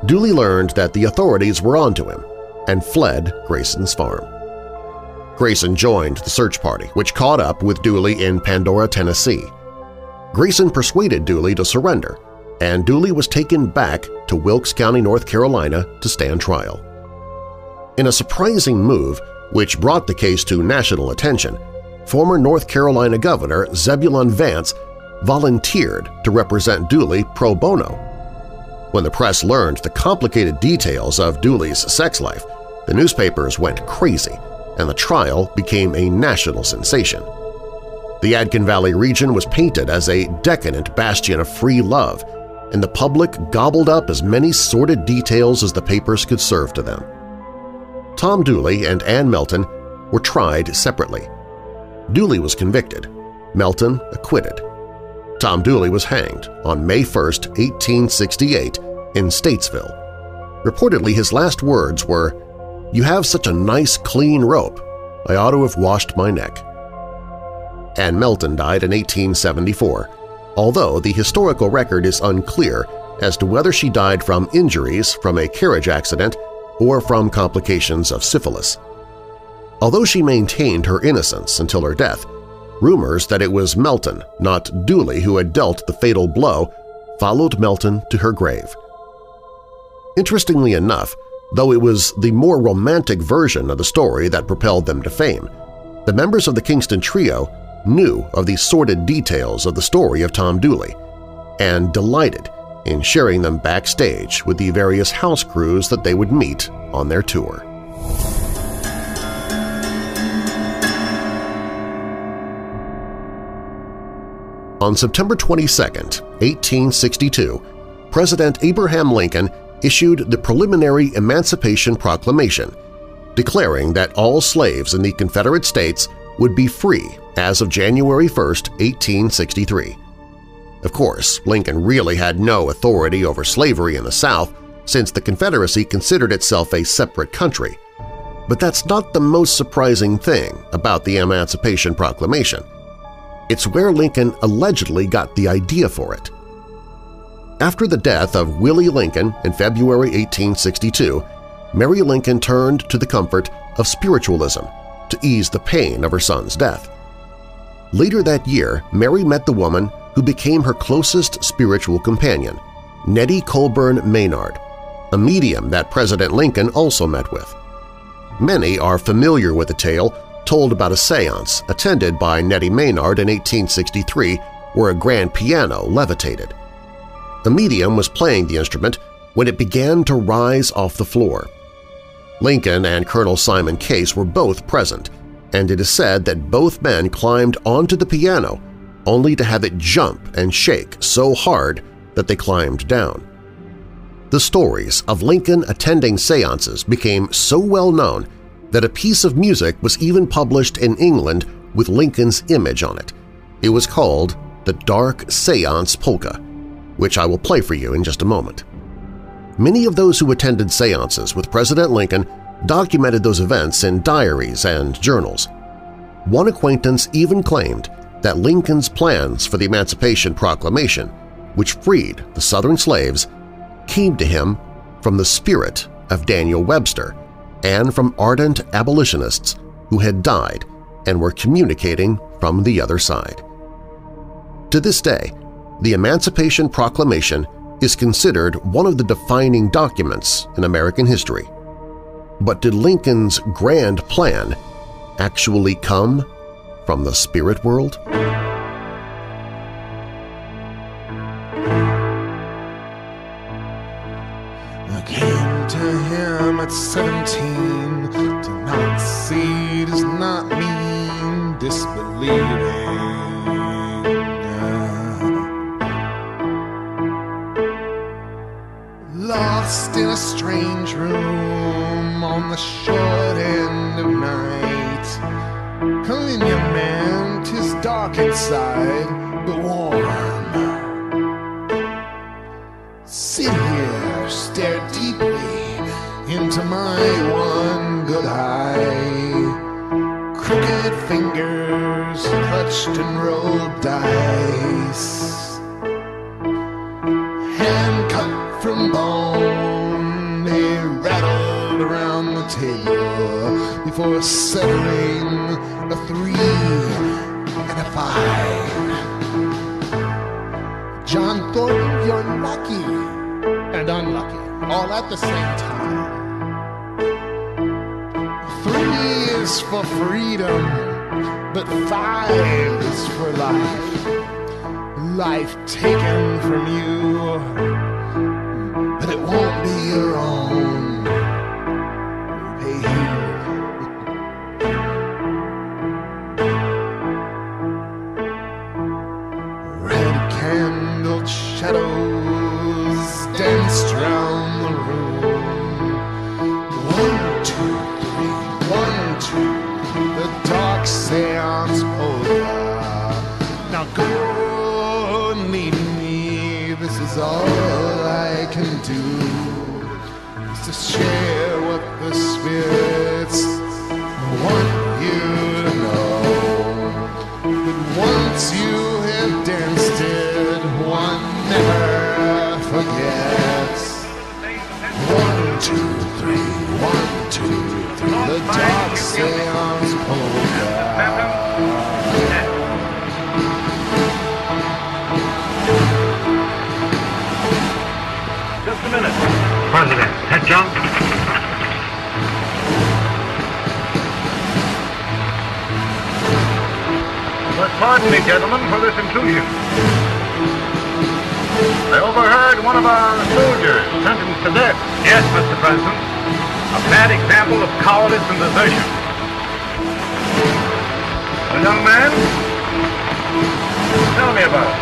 Dooley learned that the authorities were onto him and fled Grayson's farm. Grayson joined the search party, which caught up with Dooley in Pandora, Tennessee. Grayson persuaded Dooley to surrender, and Dooley was taken back to Wilkes County, North Carolina to stand trial. In a surprising move which brought the case to national attention, former North Carolina Governor Zebulon Vance volunteered to represent Dooley pro bono. When the press learned the complicated details of Dooley's sex life, the newspapers went crazy, and the trial became a national sensation. The Yadkin Valley region was painted as a decadent bastion of free love, and the public gobbled up as many sordid details as the papers could serve to them. Tom Dooley and Ann Melton were tried separately. Dooley was convicted, Melton acquitted. Tom Dooley was hanged on May 1, 1868, in Statesville. Reportedly, his last words were, "You have such a nice, clean rope. I ought to have washed my neck." Ann Melton died in 1874, although the historical record is unclear as to whether she died from injuries from a carriage accident or from complications of syphilis. Although she maintained her innocence until her death, rumors that it was Melton, not Dooley, who had dealt the fatal blow followed Melton to her grave. Interestingly enough, though it was the more romantic version of the story that propelled them to fame, the members of the Kingston Trio knew of the sordid details of the story of Tom Dooley and delighted in sharing them backstage with the various house crews that they would meet on their tour. On September 22, 1862, President Abraham Lincoln issued the preliminary Emancipation Proclamation, declaring that all slaves in the Confederate States would be free as of January 1, 1863. Of course, Lincoln really had no authority over slavery in the South since the Confederacy considered itself a separate country. But that's not the most surprising thing about the Emancipation Proclamation. It's where Lincoln allegedly got the idea for it. After the death of Willie Lincoln in February 1862, Mary Lincoln turned to the comfort of spiritualism to ease the pain of her son's death. Later that year, Mary met the woman who became her closest spiritual companion, Nettie Colburn Maynard, a medium that President Lincoln also met with. Many are familiar with the tale told about a séance attended by Nettie Maynard in 1863 where a grand piano levitated. The medium was playing the instrument when it began to rise off the floor. Lincoln and Colonel Simon Case were both present, and it is said that both men climbed onto the piano only to have it jump and shake so hard that they climbed down. The stories of Lincoln attending seances became so well known that a piece of music was even published in England with Lincoln's image on it. It was called the Dark Seance Polka, which I will play for you in just a moment. Many of those who attended seances with President Lincoln documented those events in diaries and journals. One acquaintance even claimed that Lincoln's plans for the Emancipation Proclamation, which freed the Southern slaves, came to him from the spirit of Daniel Webster and from ardent abolitionists who had died and were communicating from the other side. To this day, the Emancipation Proclamation is considered one of the defining documents in American history. But did Lincoln's grand plan actually come from the spirit world? I came to him at 17, to not see does not mean disbelieving. Lost in a strange room on the short end of night. Come in, young man, 'tis dark inside, but warm. Sit here, stare deeply into my one good eye. Crooked fingers clutched and rolled dice. Handcuffed from bone, they rattled around the table before settling a 3 and a 5. John Thornton, you're lucky and unlucky all at the same time. 3 is for freedom, but 5 is for life. Life taken from you, but it won't be your own. Hey, red candled shadows danced round the room. 1, 2, 3, 1, 2, the dark seance polka. Now go and leave me, this is all can do, is to share what the spirits want you to know. But once you have danced it, one never forgets. 1, 2, 3, 1, 2, 3, the dark seance polka. President, head jump. But pardon me, gentlemen, for this intrusion. I overheard one of our soldiers sentenced to death. Yes, Mr. President. A bad example of cowardice and desertion. A young man? Tell me about it.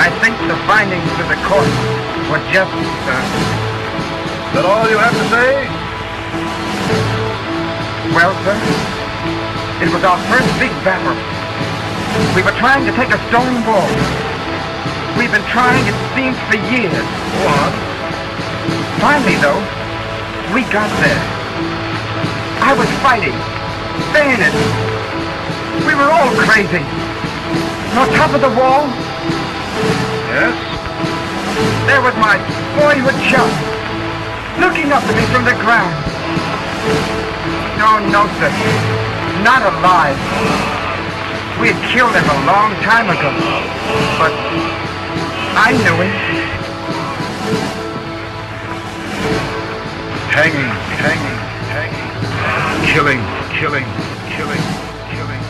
I think the findings of the court were just... Is that all you have to say? Well, sir, it was our first big battle. We were trying to take a stone wall. We've been trying, it seems, for years. What? Finally, though, we got there. I was fighting. Bayonet. We were all crazy. On top of the wall... Yes? There was my boyhood chum, looking up to me from the ground. No, no, sir. Not alive. We had killed him a long time ago. But I knew him. Hanging, hanging, hanging. Killing, killing, killing, killing.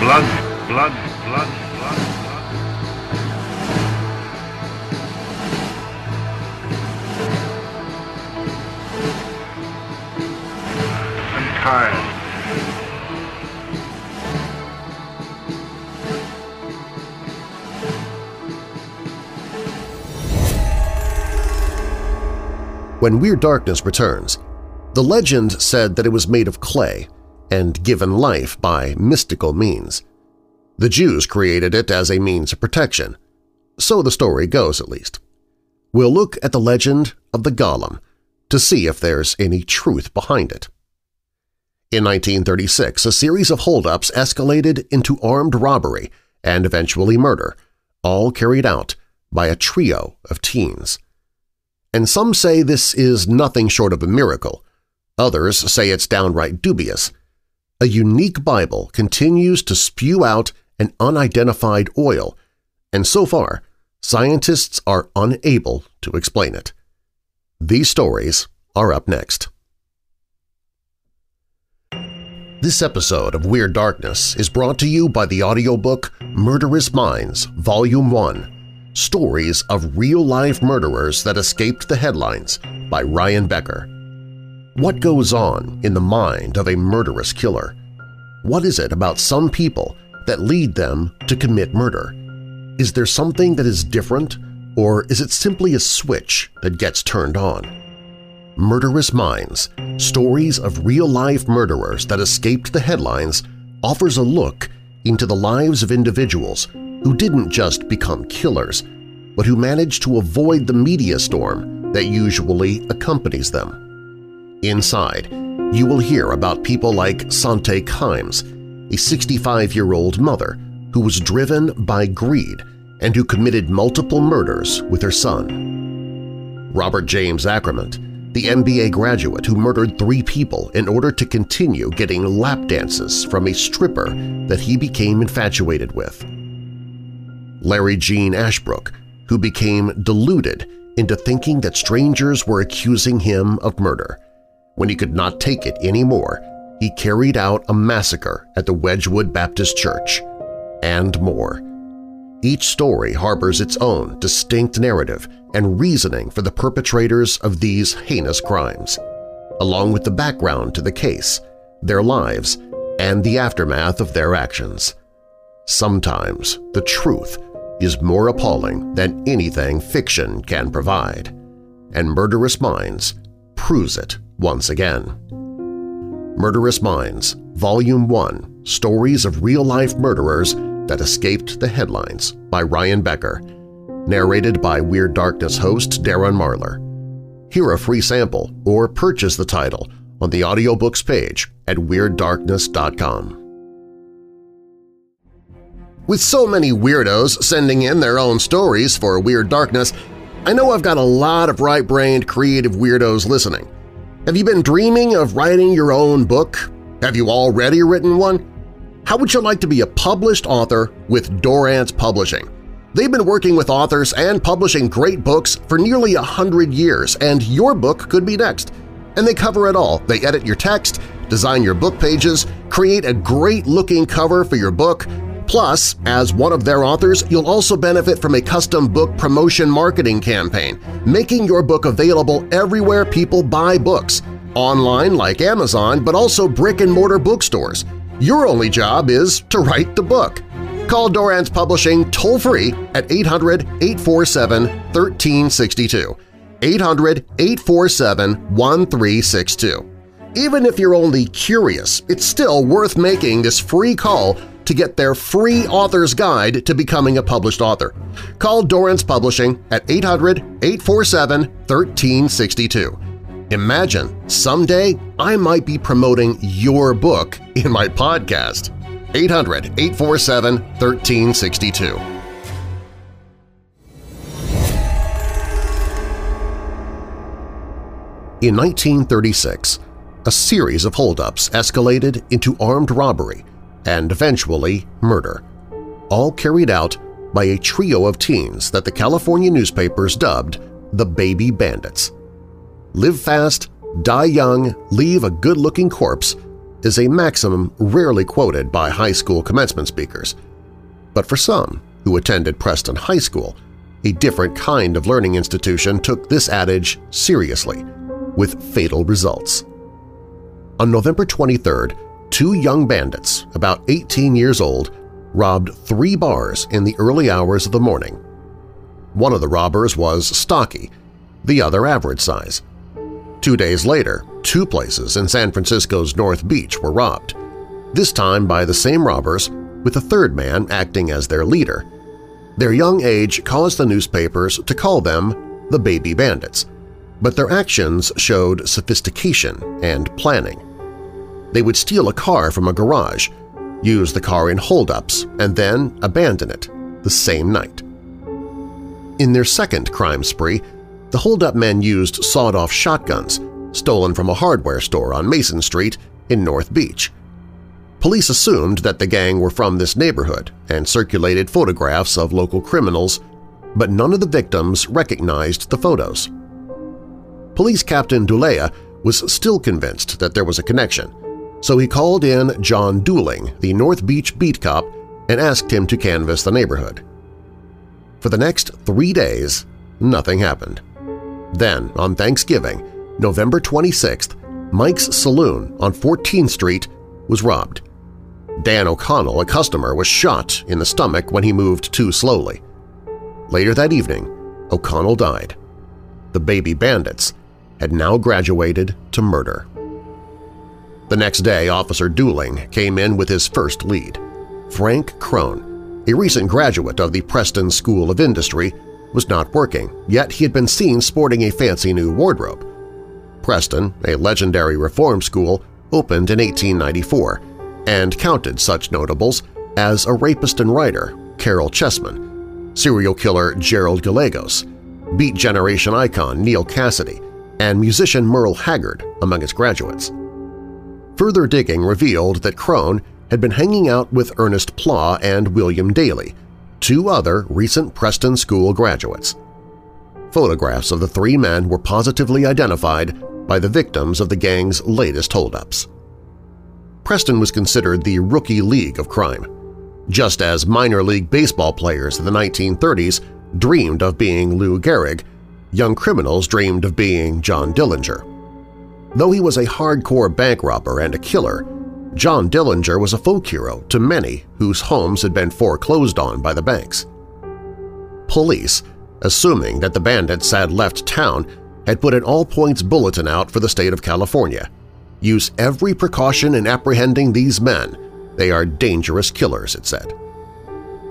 Blood, blood, blood. time. When Weird Darkness returns, the legend said that it was made of clay and given life by mystical means. The Jews created it as a means of protection. So the story goes, at least. We'll look at the legend of the Golem to see if there's any truth behind it. In 1936, a series of holdups escalated into armed robbery and eventually murder, all carried out by a trio of teens. And some say this is nothing short of a miracle. Others say it's downright dubious. A unique Bible continues to spew out an unidentified oil, and so far, scientists are unable to explain it. These stories are up next. This episode of Weird Darkness is brought to you by the audiobook Murderous Minds, Volume 1. Stories of Real-Life Murderers That Escaped the Headlines by Ryan Becker. What goes on in the mind of a murderous killer? What is it about some people that lead them to commit murder? Is there something that is different, or is it simply a switch that gets turned on? Murderous Minds – Stories of Real-Life Murderers That Escaped the Headlines offers a look into the lives of individuals who didn't just become killers, but who managed to avoid the media storm that usually accompanies them. Inside, you will hear about people like Sante Kimes, a 65-year-old mother who was driven by greed and who committed multiple murders with her son. Robert James Ackerman, the MBA graduate who murdered 3 people in order to continue getting lap dances from a stripper that he became infatuated with. Larry Gene Ashbrook, who became deluded into thinking that strangers were accusing him of murder. When he could not take it anymore, he carried out a massacre at the Wedgwood Baptist Church, and more. Each story harbors its own distinct narrative and reasoning for the perpetrators of these heinous crimes, along with the background to the case, their lives, and the aftermath of their actions. Sometimes the truth is more appalling than anything fiction can provide, and Murderous Minds proves it once again. Murderous Minds, Volume 1 – Stories of Real-Life Murderers That Escaped the Headlines by Ryan Becker, narrated by Weird Darkness host Darren Marlar. Hear a free sample or purchase the title on the audiobooks page at WeirdDarkness.com. With so many weirdos sending in their own stories for Weird Darkness, I know I've got a lot of right-brained creative weirdos listening. Have you been dreaming of writing your own book? Have you already written one? How would you like to be a published author with Dorrance Publishing? They've been working with authors and publishing great books for nearly 100 years, and your book could be next. And they cover it all. They edit your text, design your book pages, create a great-looking cover for your book. Plus, as one of their authors, you'll also benefit from a custom book promotion marketing campaign, making your book available everywhere people buy books – online like Amazon, but also brick-and-mortar bookstores. Your only job is to write the book. Call Dorrance Publishing toll-free at 800-847-1362, 800-847-1362. Even if you're only curious, it's still worth making this free call to get their free author's guide to becoming a published author. Call Dorrance Publishing at 800-847-1362. Imagine someday I might be promoting your book in my podcast. 800-847-1362. In 1936, a series of holdups escalated into armed robbery and eventually murder, all carried out by a trio of teens that the California newspapers dubbed the Baby Bandits. Live fast, die young, leave a good-looking corpse is a maxim rarely quoted by high school commencement speakers. But for some who attended Preston High School, a different kind of learning institution took this adage seriously, with fatal results. On November 23rd, two young bandits, about 18 years old, robbed three bars in the early hours of the morning. One of the robbers was stocky, the other average size. 2 days later, two places in San Francisco's North Beach were robbed, this time by the same robbers with a third man acting as their leader. Their young age caused the newspapers to call them the Baby Bandits, but their actions showed sophistication and planning. They would steal a car from a garage, use the car in holdups, and then abandon it the same night. In their second crime spree, the holdup men used sawed-off shotguns stolen from a hardware store on Mason Street in North Beach. Police assumed that the gang were from this neighborhood and circulated photographs of local criminals, but none of the victims recognized the photos. Police Captain Dooley was still convinced that there was a connection, so he called in John Dillinger, the North Beach beat cop, and asked him to canvass the neighborhood. For the next 3 days, nothing happened. Then, on Thanksgiving, November 26th, Mike's Saloon on 14th Street was robbed. Dan O'Connell, a customer, was shot in the stomach when he moved too slowly. Later that evening, O'Connell died. The Baby Bandits had now graduated to murder. The next day, Officer Dillinger came in with his first lead. Frank Krohn, a recent graduate of the Preston School of Industry, was not working, yet he had been seen sporting a fancy new wardrobe. Preston, a legendary reform school, opened in 1894 and counted such notables as a rapist and writer Carol Chessman, serial killer Gerald Gallegos, Beat Generation icon Neil Cassidy, and musician Merle Haggard among its graduates. Further digging revealed that Krohn had been hanging out with Ernest Plaw and William Daly, two other recent Preston School graduates. Photographs of the three men were positively identified by the victims of the gang's latest holdups. Preston was considered the rookie league of crime, just as minor league baseball players in the 1930s dreamed of being Lou Gehrig, young criminals dreamed of being John Dillinger. Though he was a hardcore bank robber and a killer, John Dillinger was a folk hero to many whose homes had been foreclosed on by the banks. Police, assuming that the bandits had left town, had put an all-points bulletin out for the state of California. "Use every precaution in apprehending these men. They are dangerous killers," it said.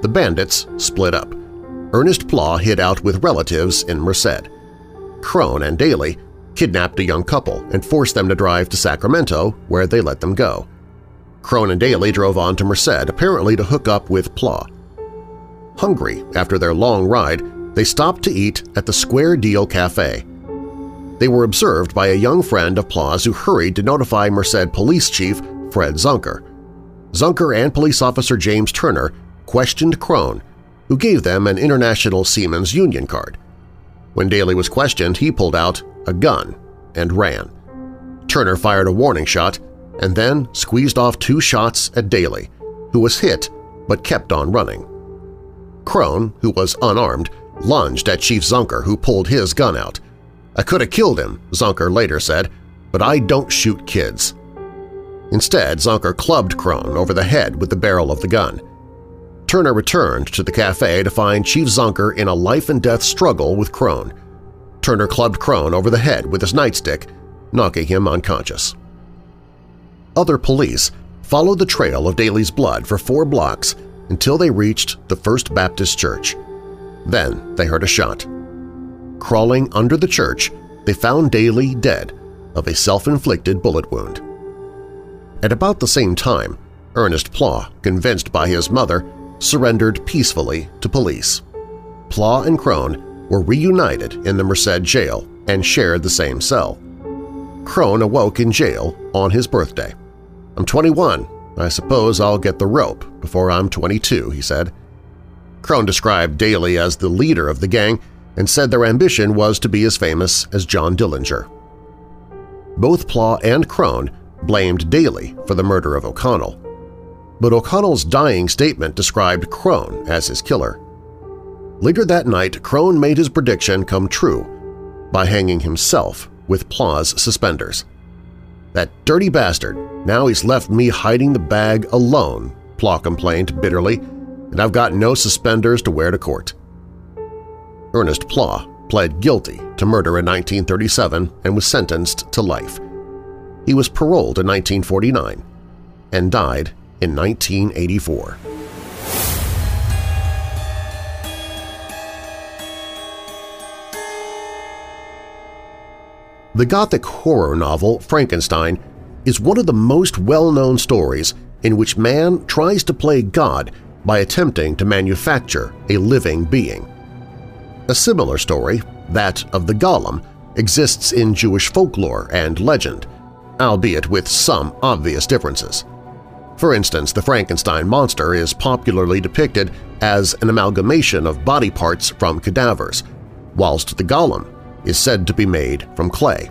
The bandits split up. Ernest Plaw hid out with relatives in Merced. Krohn and Daly kidnapped a young couple and forced them to drive to Sacramento, where they let them go. Krohn and Daly drove on to Merced, apparently to hook up with Plaw. Hungry after their long ride, they stopped to eat at the Square Deal Cafe. They were observed by a young friend of Plaw's who hurried to notify Merced Police Chief Fred Zunker. Zunker and Police Officer James Turner questioned Krohn, who gave them an International Seamen's Union card. When Daly was questioned, he pulled out a gun and ran. Turner fired a warning shot and then squeezed off two shots at Daly, who was hit but kept on running. Krohn, who was unarmed, lunged at Chief Zunker, who pulled his gun out. "I could have killed him," Zunker later said, "but I don't shoot kids." Instead, Zunker clubbed Krohn over the head with the barrel of the gun. Turner returned to the cafe to find Chief Zunker in a life-and-death struggle with Krohn. Turner clubbed Krohn over the head with his nightstick, knocking him unconscious. Other police followed the trail of Daly's blood for 4 blocks until they reached the First Baptist Church. Then they heard a shot. Crawling under the church, they found Daly dead of a self-inflicted bullet wound. At about the same time, Ernest Plaw, convinced by his mother, surrendered peacefully to police. Plaw and Krohn were reunited in the Merced jail and shared the same cell. Krohn awoke in jail on his birthday. "I'm 21. I suppose I'll get the rope before I'm 22, he said. Krohn described Daly as the leader of the gang and said their ambition was to be as famous as John Dillinger. Both Plaw and Krohn blamed Daly for the murder of O'Connell, but O'Connell's dying statement described Krohn as his killer. Later that night, Krohn made his prediction come true by hanging himself with Plaw's suspenders. That dirty bastard! Now he's left me hiding the bag alone," Plaw complained bitterly, "and I've got no suspenders to wear to court." Ernest Plaw pled guilty to murder in 1937 and was sentenced to life. He was paroled in 1949 and died in 1984. The Gothic horror novel Frankenstein is one of the most well-known stories in which man tries to play God by attempting to manufacture a living being. A similar story, that of the Golem, exists in Jewish folklore and legend, albeit with some obvious differences. For instance, the Frankenstein monster is popularly depicted as an amalgamation of body parts from cadavers, whilst the Golem is said to be made from clay.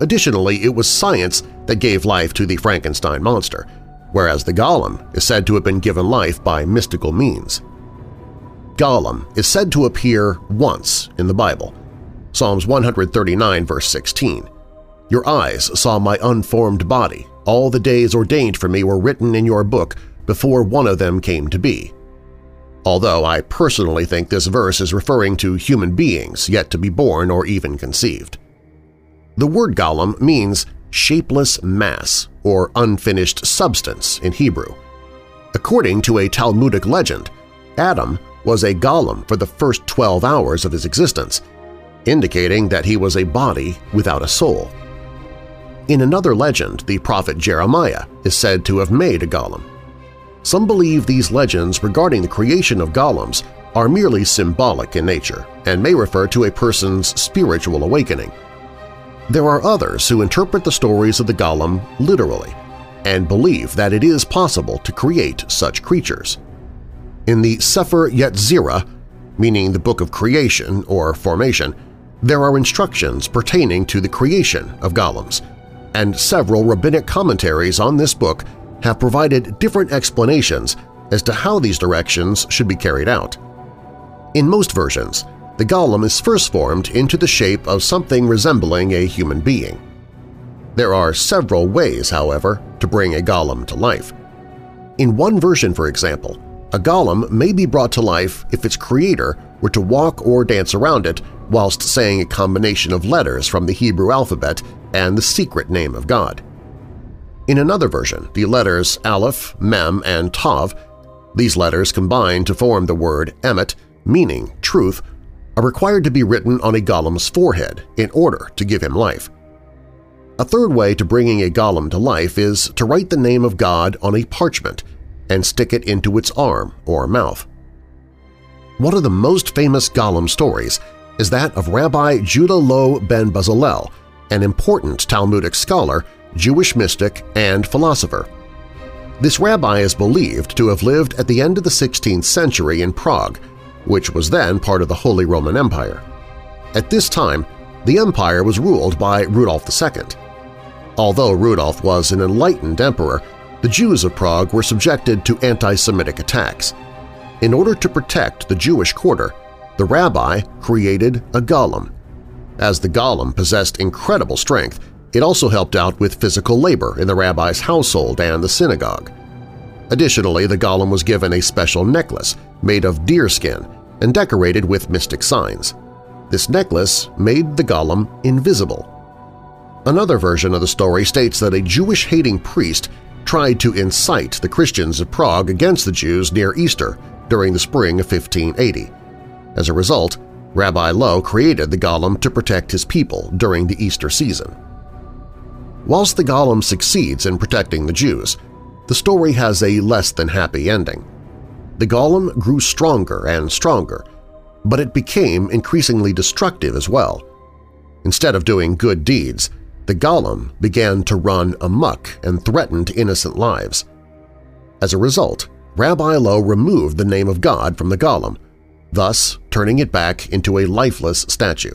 Additionally, it was science that gave life to the Frankenstein monster, whereas the Golem is said to have been given life by mystical means. Golem is said to appear once in the Bible, Psalms 139, verse 16. "Your eyes saw my unformed body. All the days ordained for me were written in your book before one of them came to be." Although I personally think this verse is referring to human beings yet to be born or even conceived. The word golem means shapeless mass or unfinished substance in Hebrew. According to a Talmudic legend, Adam was a golem for the first 12 hours of his existence, indicating that he was a body without a soul. In another legend, the prophet Jeremiah is said to have made a golem. Some believe these legends regarding the creation of golems are merely symbolic in nature and may refer to a person's spiritual awakening. There are others who interpret the stories of the golem literally and believe that it is possible to create such creatures. In the Sefer Yetzirah, meaning the Book of Creation or Formation, there are instructions pertaining to the creation of golems, and several rabbinic commentaries on this book have provided different explanations as to how these directions should be carried out. In most versions, the golem is first formed into the shape of something resembling a human being. There are several ways, however, to bring a golem to life. In one version, for example, a golem may be brought to life if its creator were to walk or dance around it whilst saying a combination of letters from the Hebrew alphabet and the secret name of God. In another version, the letters Aleph, Mem, and Tav, these letters combine to form the word Emet, meaning truth, are required to be written on a golem's forehead in order to give him life. A third way to bringing a golem to life is to write the name of God on a parchment and stick it into its arm or mouth. One of the most famous golem stories is that of Rabbi Judah Lo ben Bezalel, an important Talmudic scholar, Jewish mystic, and philosopher. This rabbi is believed to have lived at the end of the 16th century in Prague, which was then part of the Holy Roman Empire. At this time, the empire was ruled by Rudolf II. Although Rudolf was an enlightened emperor, the Jews of Prague were subjected to anti-Semitic attacks. In order to protect the Jewish quarter, the rabbi created a golem. As the golem possessed incredible strength, it also helped out with physical labor in the rabbi's household and the synagogue. Additionally, the golem was given a special necklace made of deerskin and decorated with mystic signs. This necklace made the golem invisible. Another version of the story states that a Jewish-hating priest tried to incite the Christians of Prague against the Jews near Easter during the spring of 1580. As a result, Rabbi Lo created the golem to protect his people during the Easter season. Whilst the golem succeeds in protecting the Jews, the story has a less-than-happy ending. The golem grew stronger and stronger, but it became increasingly destructive as well. Instead of doing good deeds, the golem began to run amok and threatened innocent lives. As a result, Rabbi Lo removed the name of God from the golem, thus turning it back into a lifeless statue.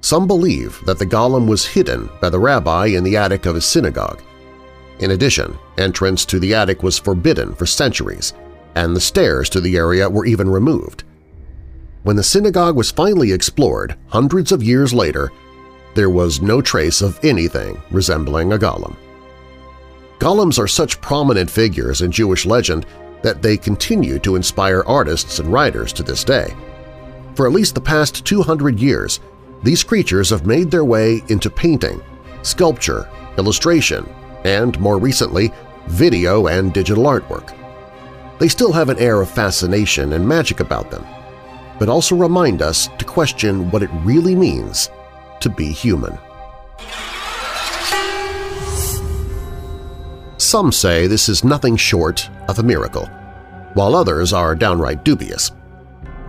Some believe that the golem was hidden by the rabbi in the attic of his synagogue. In addition, entrance to the attic was forbidden for centuries, and the stairs to the area were even removed. When the synagogue was finally explored hundreds of years later, There was no trace of anything resembling a golem. Golems are such prominent figures in Jewish legend that they continue to inspire artists and writers to this day. For at least the past 200 years, these creatures have made their way into painting, sculpture, illustration, and, more recently, video and digital artwork. They still have an air of fascination and magic about them, but also remind us to question what it really means to be human. Some say this is nothing short of a miracle, while others are downright dubious.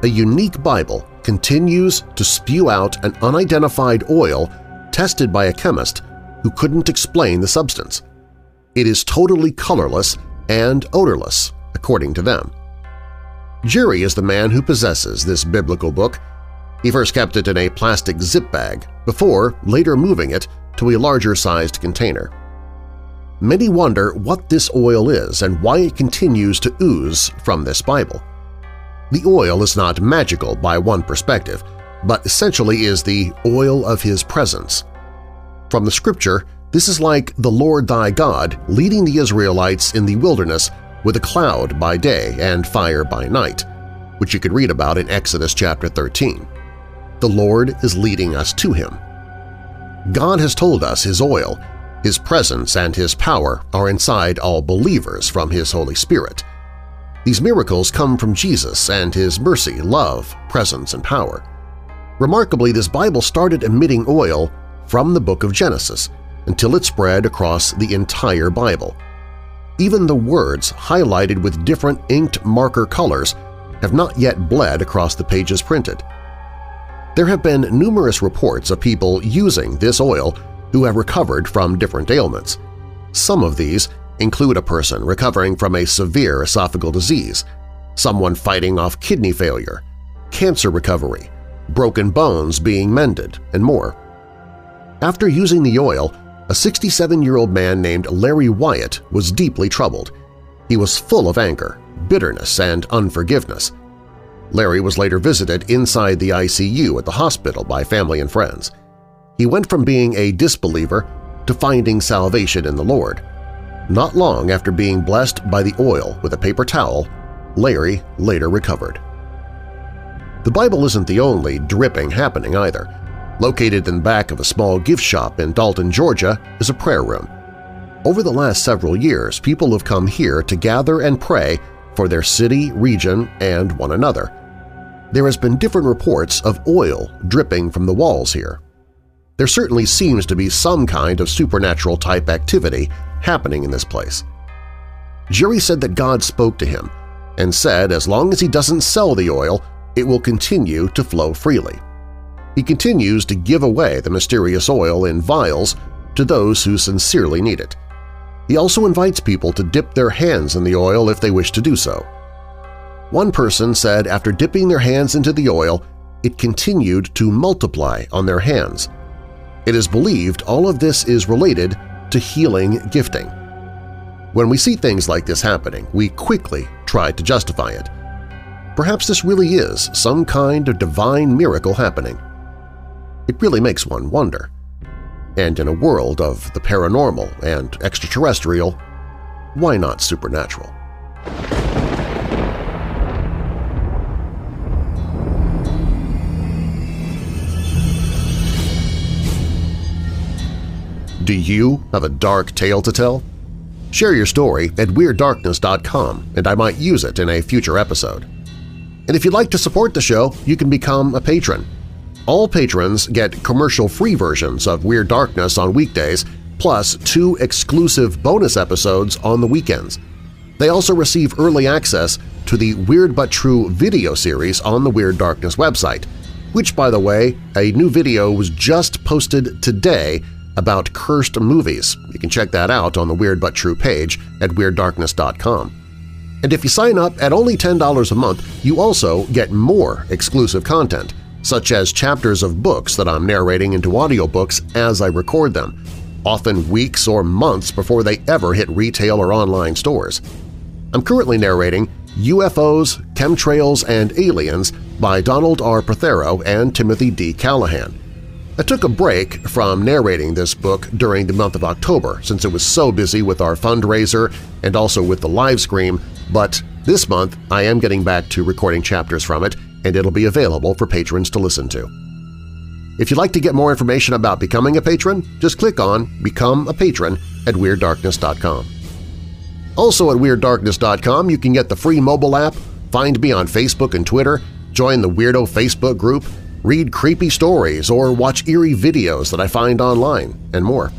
A unique Bible continues to spew out an unidentified oil tested by a chemist who couldn't explain the substance. It is totally colorless and odorless, according to them. Jerry is the man who possesses this biblical book. He first kept it in a plastic zip bag before later moving it to a larger-sized container. Many wonder what this oil is and why it continues to ooze from this Bible. The oil is not magical by one perspective, but essentially is the oil of His presence. From the Scripture, this is like the Lord thy God leading the Israelites in the wilderness with a cloud by day and fire by night, which you could read about in Exodus chapter 13. The Lord is leading us to Him. God has told us His oil, His presence, and His power are inside all believers from His Holy Spirit. These miracles come from Jesus and His mercy, love, presence, and power. Remarkably, this Bible started emitting oil from the book of Genesis until it spread across the entire Bible. Even the words highlighted with different inked marker colors have not yet bled across the pages printed. There have been numerous reports of people using this oil who have recovered from different ailments. Some of these include a person recovering from a severe esophageal disease, someone fighting off kidney failure, cancer recovery, broken bones being mended, and more. After using the oil, a 67-year-old man named Larry Wyatt was deeply troubled. He was full of anger, bitterness, and unforgiveness. Larry was later visited inside the ICU at the hospital by family and friends. He went from being a disbeliever to finding salvation in the Lord. Not long after being blessed by the oil with a paper towel, Larry later recovered. The Bible isn't the only dripping happening either. Located in the back of a small gift shop in Dalton, Georgia, is a prayer room. Over the last several years, people have come here to gather and pray for their city, region, and one another. There has been different reports of oil dripping from the walls here. There certainly seems to be some kind of supernatural-type activity happening in this place. Jerry said that God spoke to him and said as long as he doesn't sell the oil, it will continue to flow freely. He continues to give away the mysterious oil in vials to those who sincerely need it. He also invites people to dip their hands in the oil if they wish to do so. One person said after dipping their hands into the oil, it continued to multiply on their hands. It is believed all of this is related to healing gifting. When we see things like this happening, we quickly try to justify it. Perhaps this really is some kind of divine miracle happening. It really makes one wonder. And in a world of the paranormal and extraterrestrial, why not supernatural? Do you have a dark tale to tell? Share your story at WeirdDarkness.com and I might use it in a future episode. And if you'd like to support the show, you can become a patron. All patrons get commercial-free versions of Weird Darkness on weekdays, plus 2 exclusive bonus episodes on the weekends. They also receive early access to the Weird But True video series on the Weird Darkness website, which, by the way, a new video was just posted today about cursed movies. You can check that out on the Weird But True page at WeirdDarkness.com. And if you sign up at only $10 a month, you also get more exclusive content, such as chapters of books that I'm narrating into audiobooks as I record them, often weeks or months before they ever hit retail or online stores. I'm currently narrating UFOs, Chemtrails, and Aliens by Donald R. Prothero and Timothy D. Callahan. I took a break from narrating this book during the month of October since it was so busy with our fundraiser and also with the live stream, but this month I am getting back to recording chapters from it, and it'll be available for patrons to listen to. If you'd like to get more information about becoming a patron, just click on Become a Patron at WeirdDarkness.com. Also at WeirdDarkness.com you can get the free mobile app, find me on Facebook and Twitter, join the Weirdo Facebook group, read creepy stories, or watch eerie videos that I find online, and more.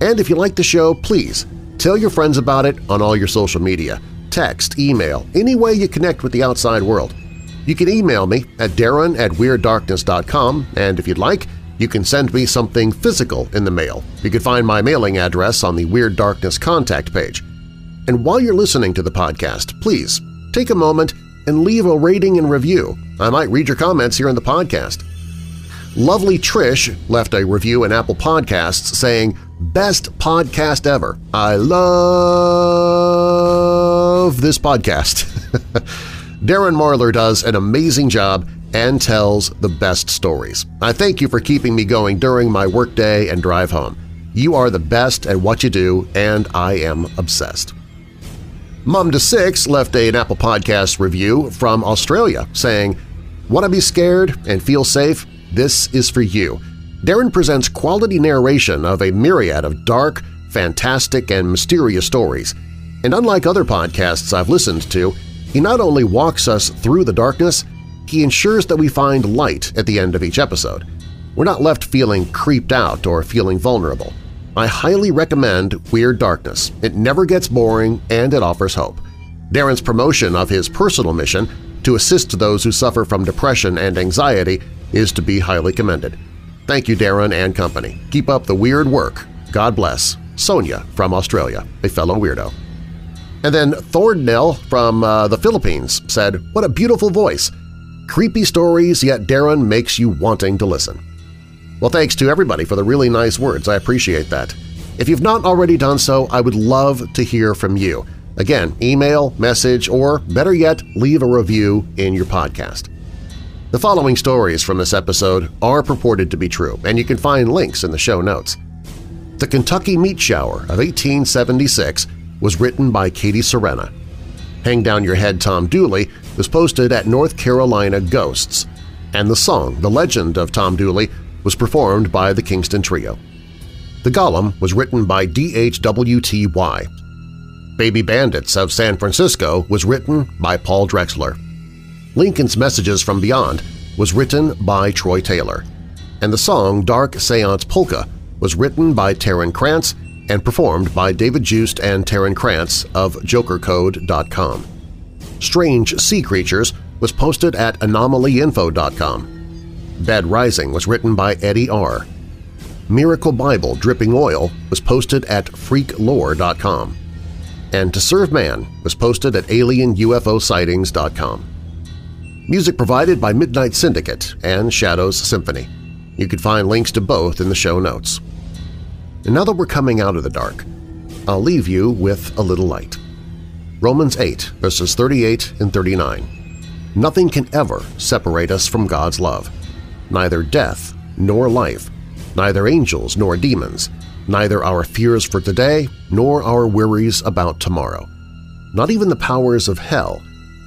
And if you like the show, please tell your friends about it on all your social media, text, email, any way you connect with the outside world. You can email me at darren@weirddarkness.com, and if you'd like, you can send me something physical in the mail. You can find my mailing address on the Weird Darkness contact page. And while you're listening to the podcast, please take a moment and leave a rating and review. I might read your comments here in the podcast. Lovely Trish left a review in Apple Podcasts saying, "Best podcast ever. I love this podcast." Darren Marlar does an amazing job and tells the best stories. I thank you for keeping me going during my workday and drive home. You are the best at what you do, and I am obsessed. Mom to Six left an Apple Podcast review from Australia saying, "Want to be scared and feel safe? This is for you. Darren presents quality narration of a myriad of dark, fantastic, and mysterious stories. And unlike other podcasts I've listened to, he not only walks us through the darkness, he ensures that we find light at the end of each episode. We're not left feeling creeped out or feeling vulnerable. I highly recommend Weird Darkness. It never gets boring and it offers hope. Darren's promotion of his personal mission to assist those who suffer from depression and anxiety is to be highly commended. Thank you, Darren and company. Keep up the weird work. God bless." Sonia from Australia, a fellow weirdo. And then Thordnell from the Philippines said, "What a beautiful voice. Creepy stories, yet Darren makes you wanting to listen." Well, thanks to everybody for the really nice words. I appreciate that. If you've not already done so, I would love to hear from you. Again, email, message, or better yet, leave a review in your podcast. The following stories from this episode are purported to be true, and you can find links in the show notes. The Kentucky Meat Shower of 1876 was written by Katie Serena. Hang Down Your Head, Tom Dooley was posted at North Carolina Ghosts, and the song The Legend of Tom Dooley was performed by the Kingston Trio. The Golem was written by D.H.W.T.Y. Baby Bandits of San Francisco was written by Paul Drexler. Lincoln's Messages from Beyond was written by Troy Taylor. And the song Dark Seance Polka was written by Taryn Krantz and performed by David Joost and Taryn Krantz of JokerCode.com. Strange Sea Creatures was posted at AnomalyInfo.com. Bed Rising was written by Eddie R. Miracle Bible Dripping Oil was posted at freaklore.com. And To Serve Man was posted at alienufosighting's.com. Music provided by Midnight Syndicate and Shadows Symphony. You can find links to both in the show notes. And now that we're coming out of the dark, I'll leave you with a little light. Romans 8, verses 38 and 39. "Nothing can ever separate us from God's love. Neither death nor life, neither angels nor demons, neither our fears for today nor our worries about tomorrow. Not even the powers of hell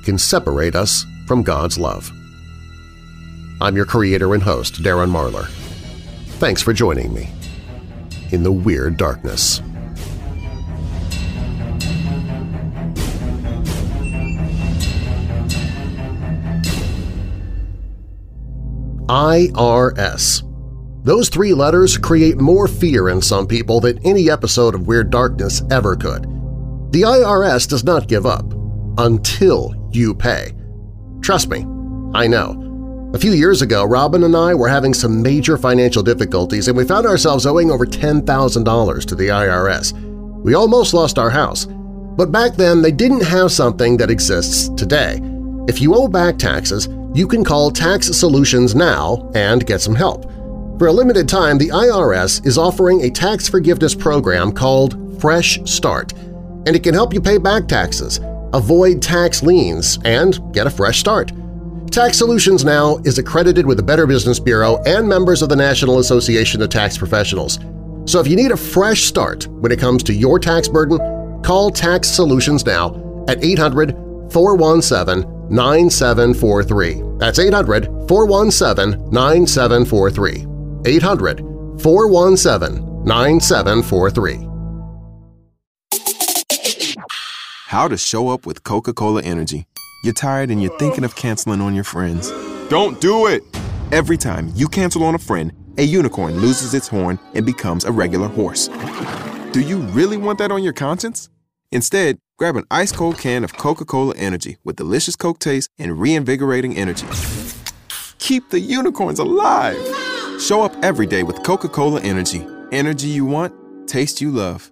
can separate us from God's love." I'm your creator and host, Darren Marlar. Thanks for joining me in the Weird Darkness. IRS. Those three letters create more fear in some people than any episode of Weird Darkness ever could. The IRS does not give up until you pay. Trust me, I know. A few years ago, Robin and I were having some major financial difficulties and we found ourselves owing over $10,000 to the IRS. We almost lost our house. But back then, they didn't have something that exists today. If you owe back taxes, you can call Tax Solutions now and get some help. For a limited time, the IRS is offering a tax forgiveness program called Fresh Start, and it can help you pay back taxes, avoid tax liens, and get a fresh start. Tax Solutions Now is accredited with the Better Business Bureau and members of the National Association of Tax Professionals. So if you need a fresh start when it comes to your tax burden, call Tax Solutions Now at 800-417-9743. That's 800-417-9743. 800-417-9743. How to show up with Coca-Cola Energy. You're tired and you're thinking of canceling on your friends. Don't do it! Every time you cancel on a friend, a unicorn loses its horn and becomes a regular horse. Do you really want that on your conscience? Instead, grab an ice-cold can of Coca-Cola Energy with delicious Coke taste and reinvigorating energy. Keep the unicorns alive! Show up every day with Coca-Cola Energy. Energy you want, taste you love.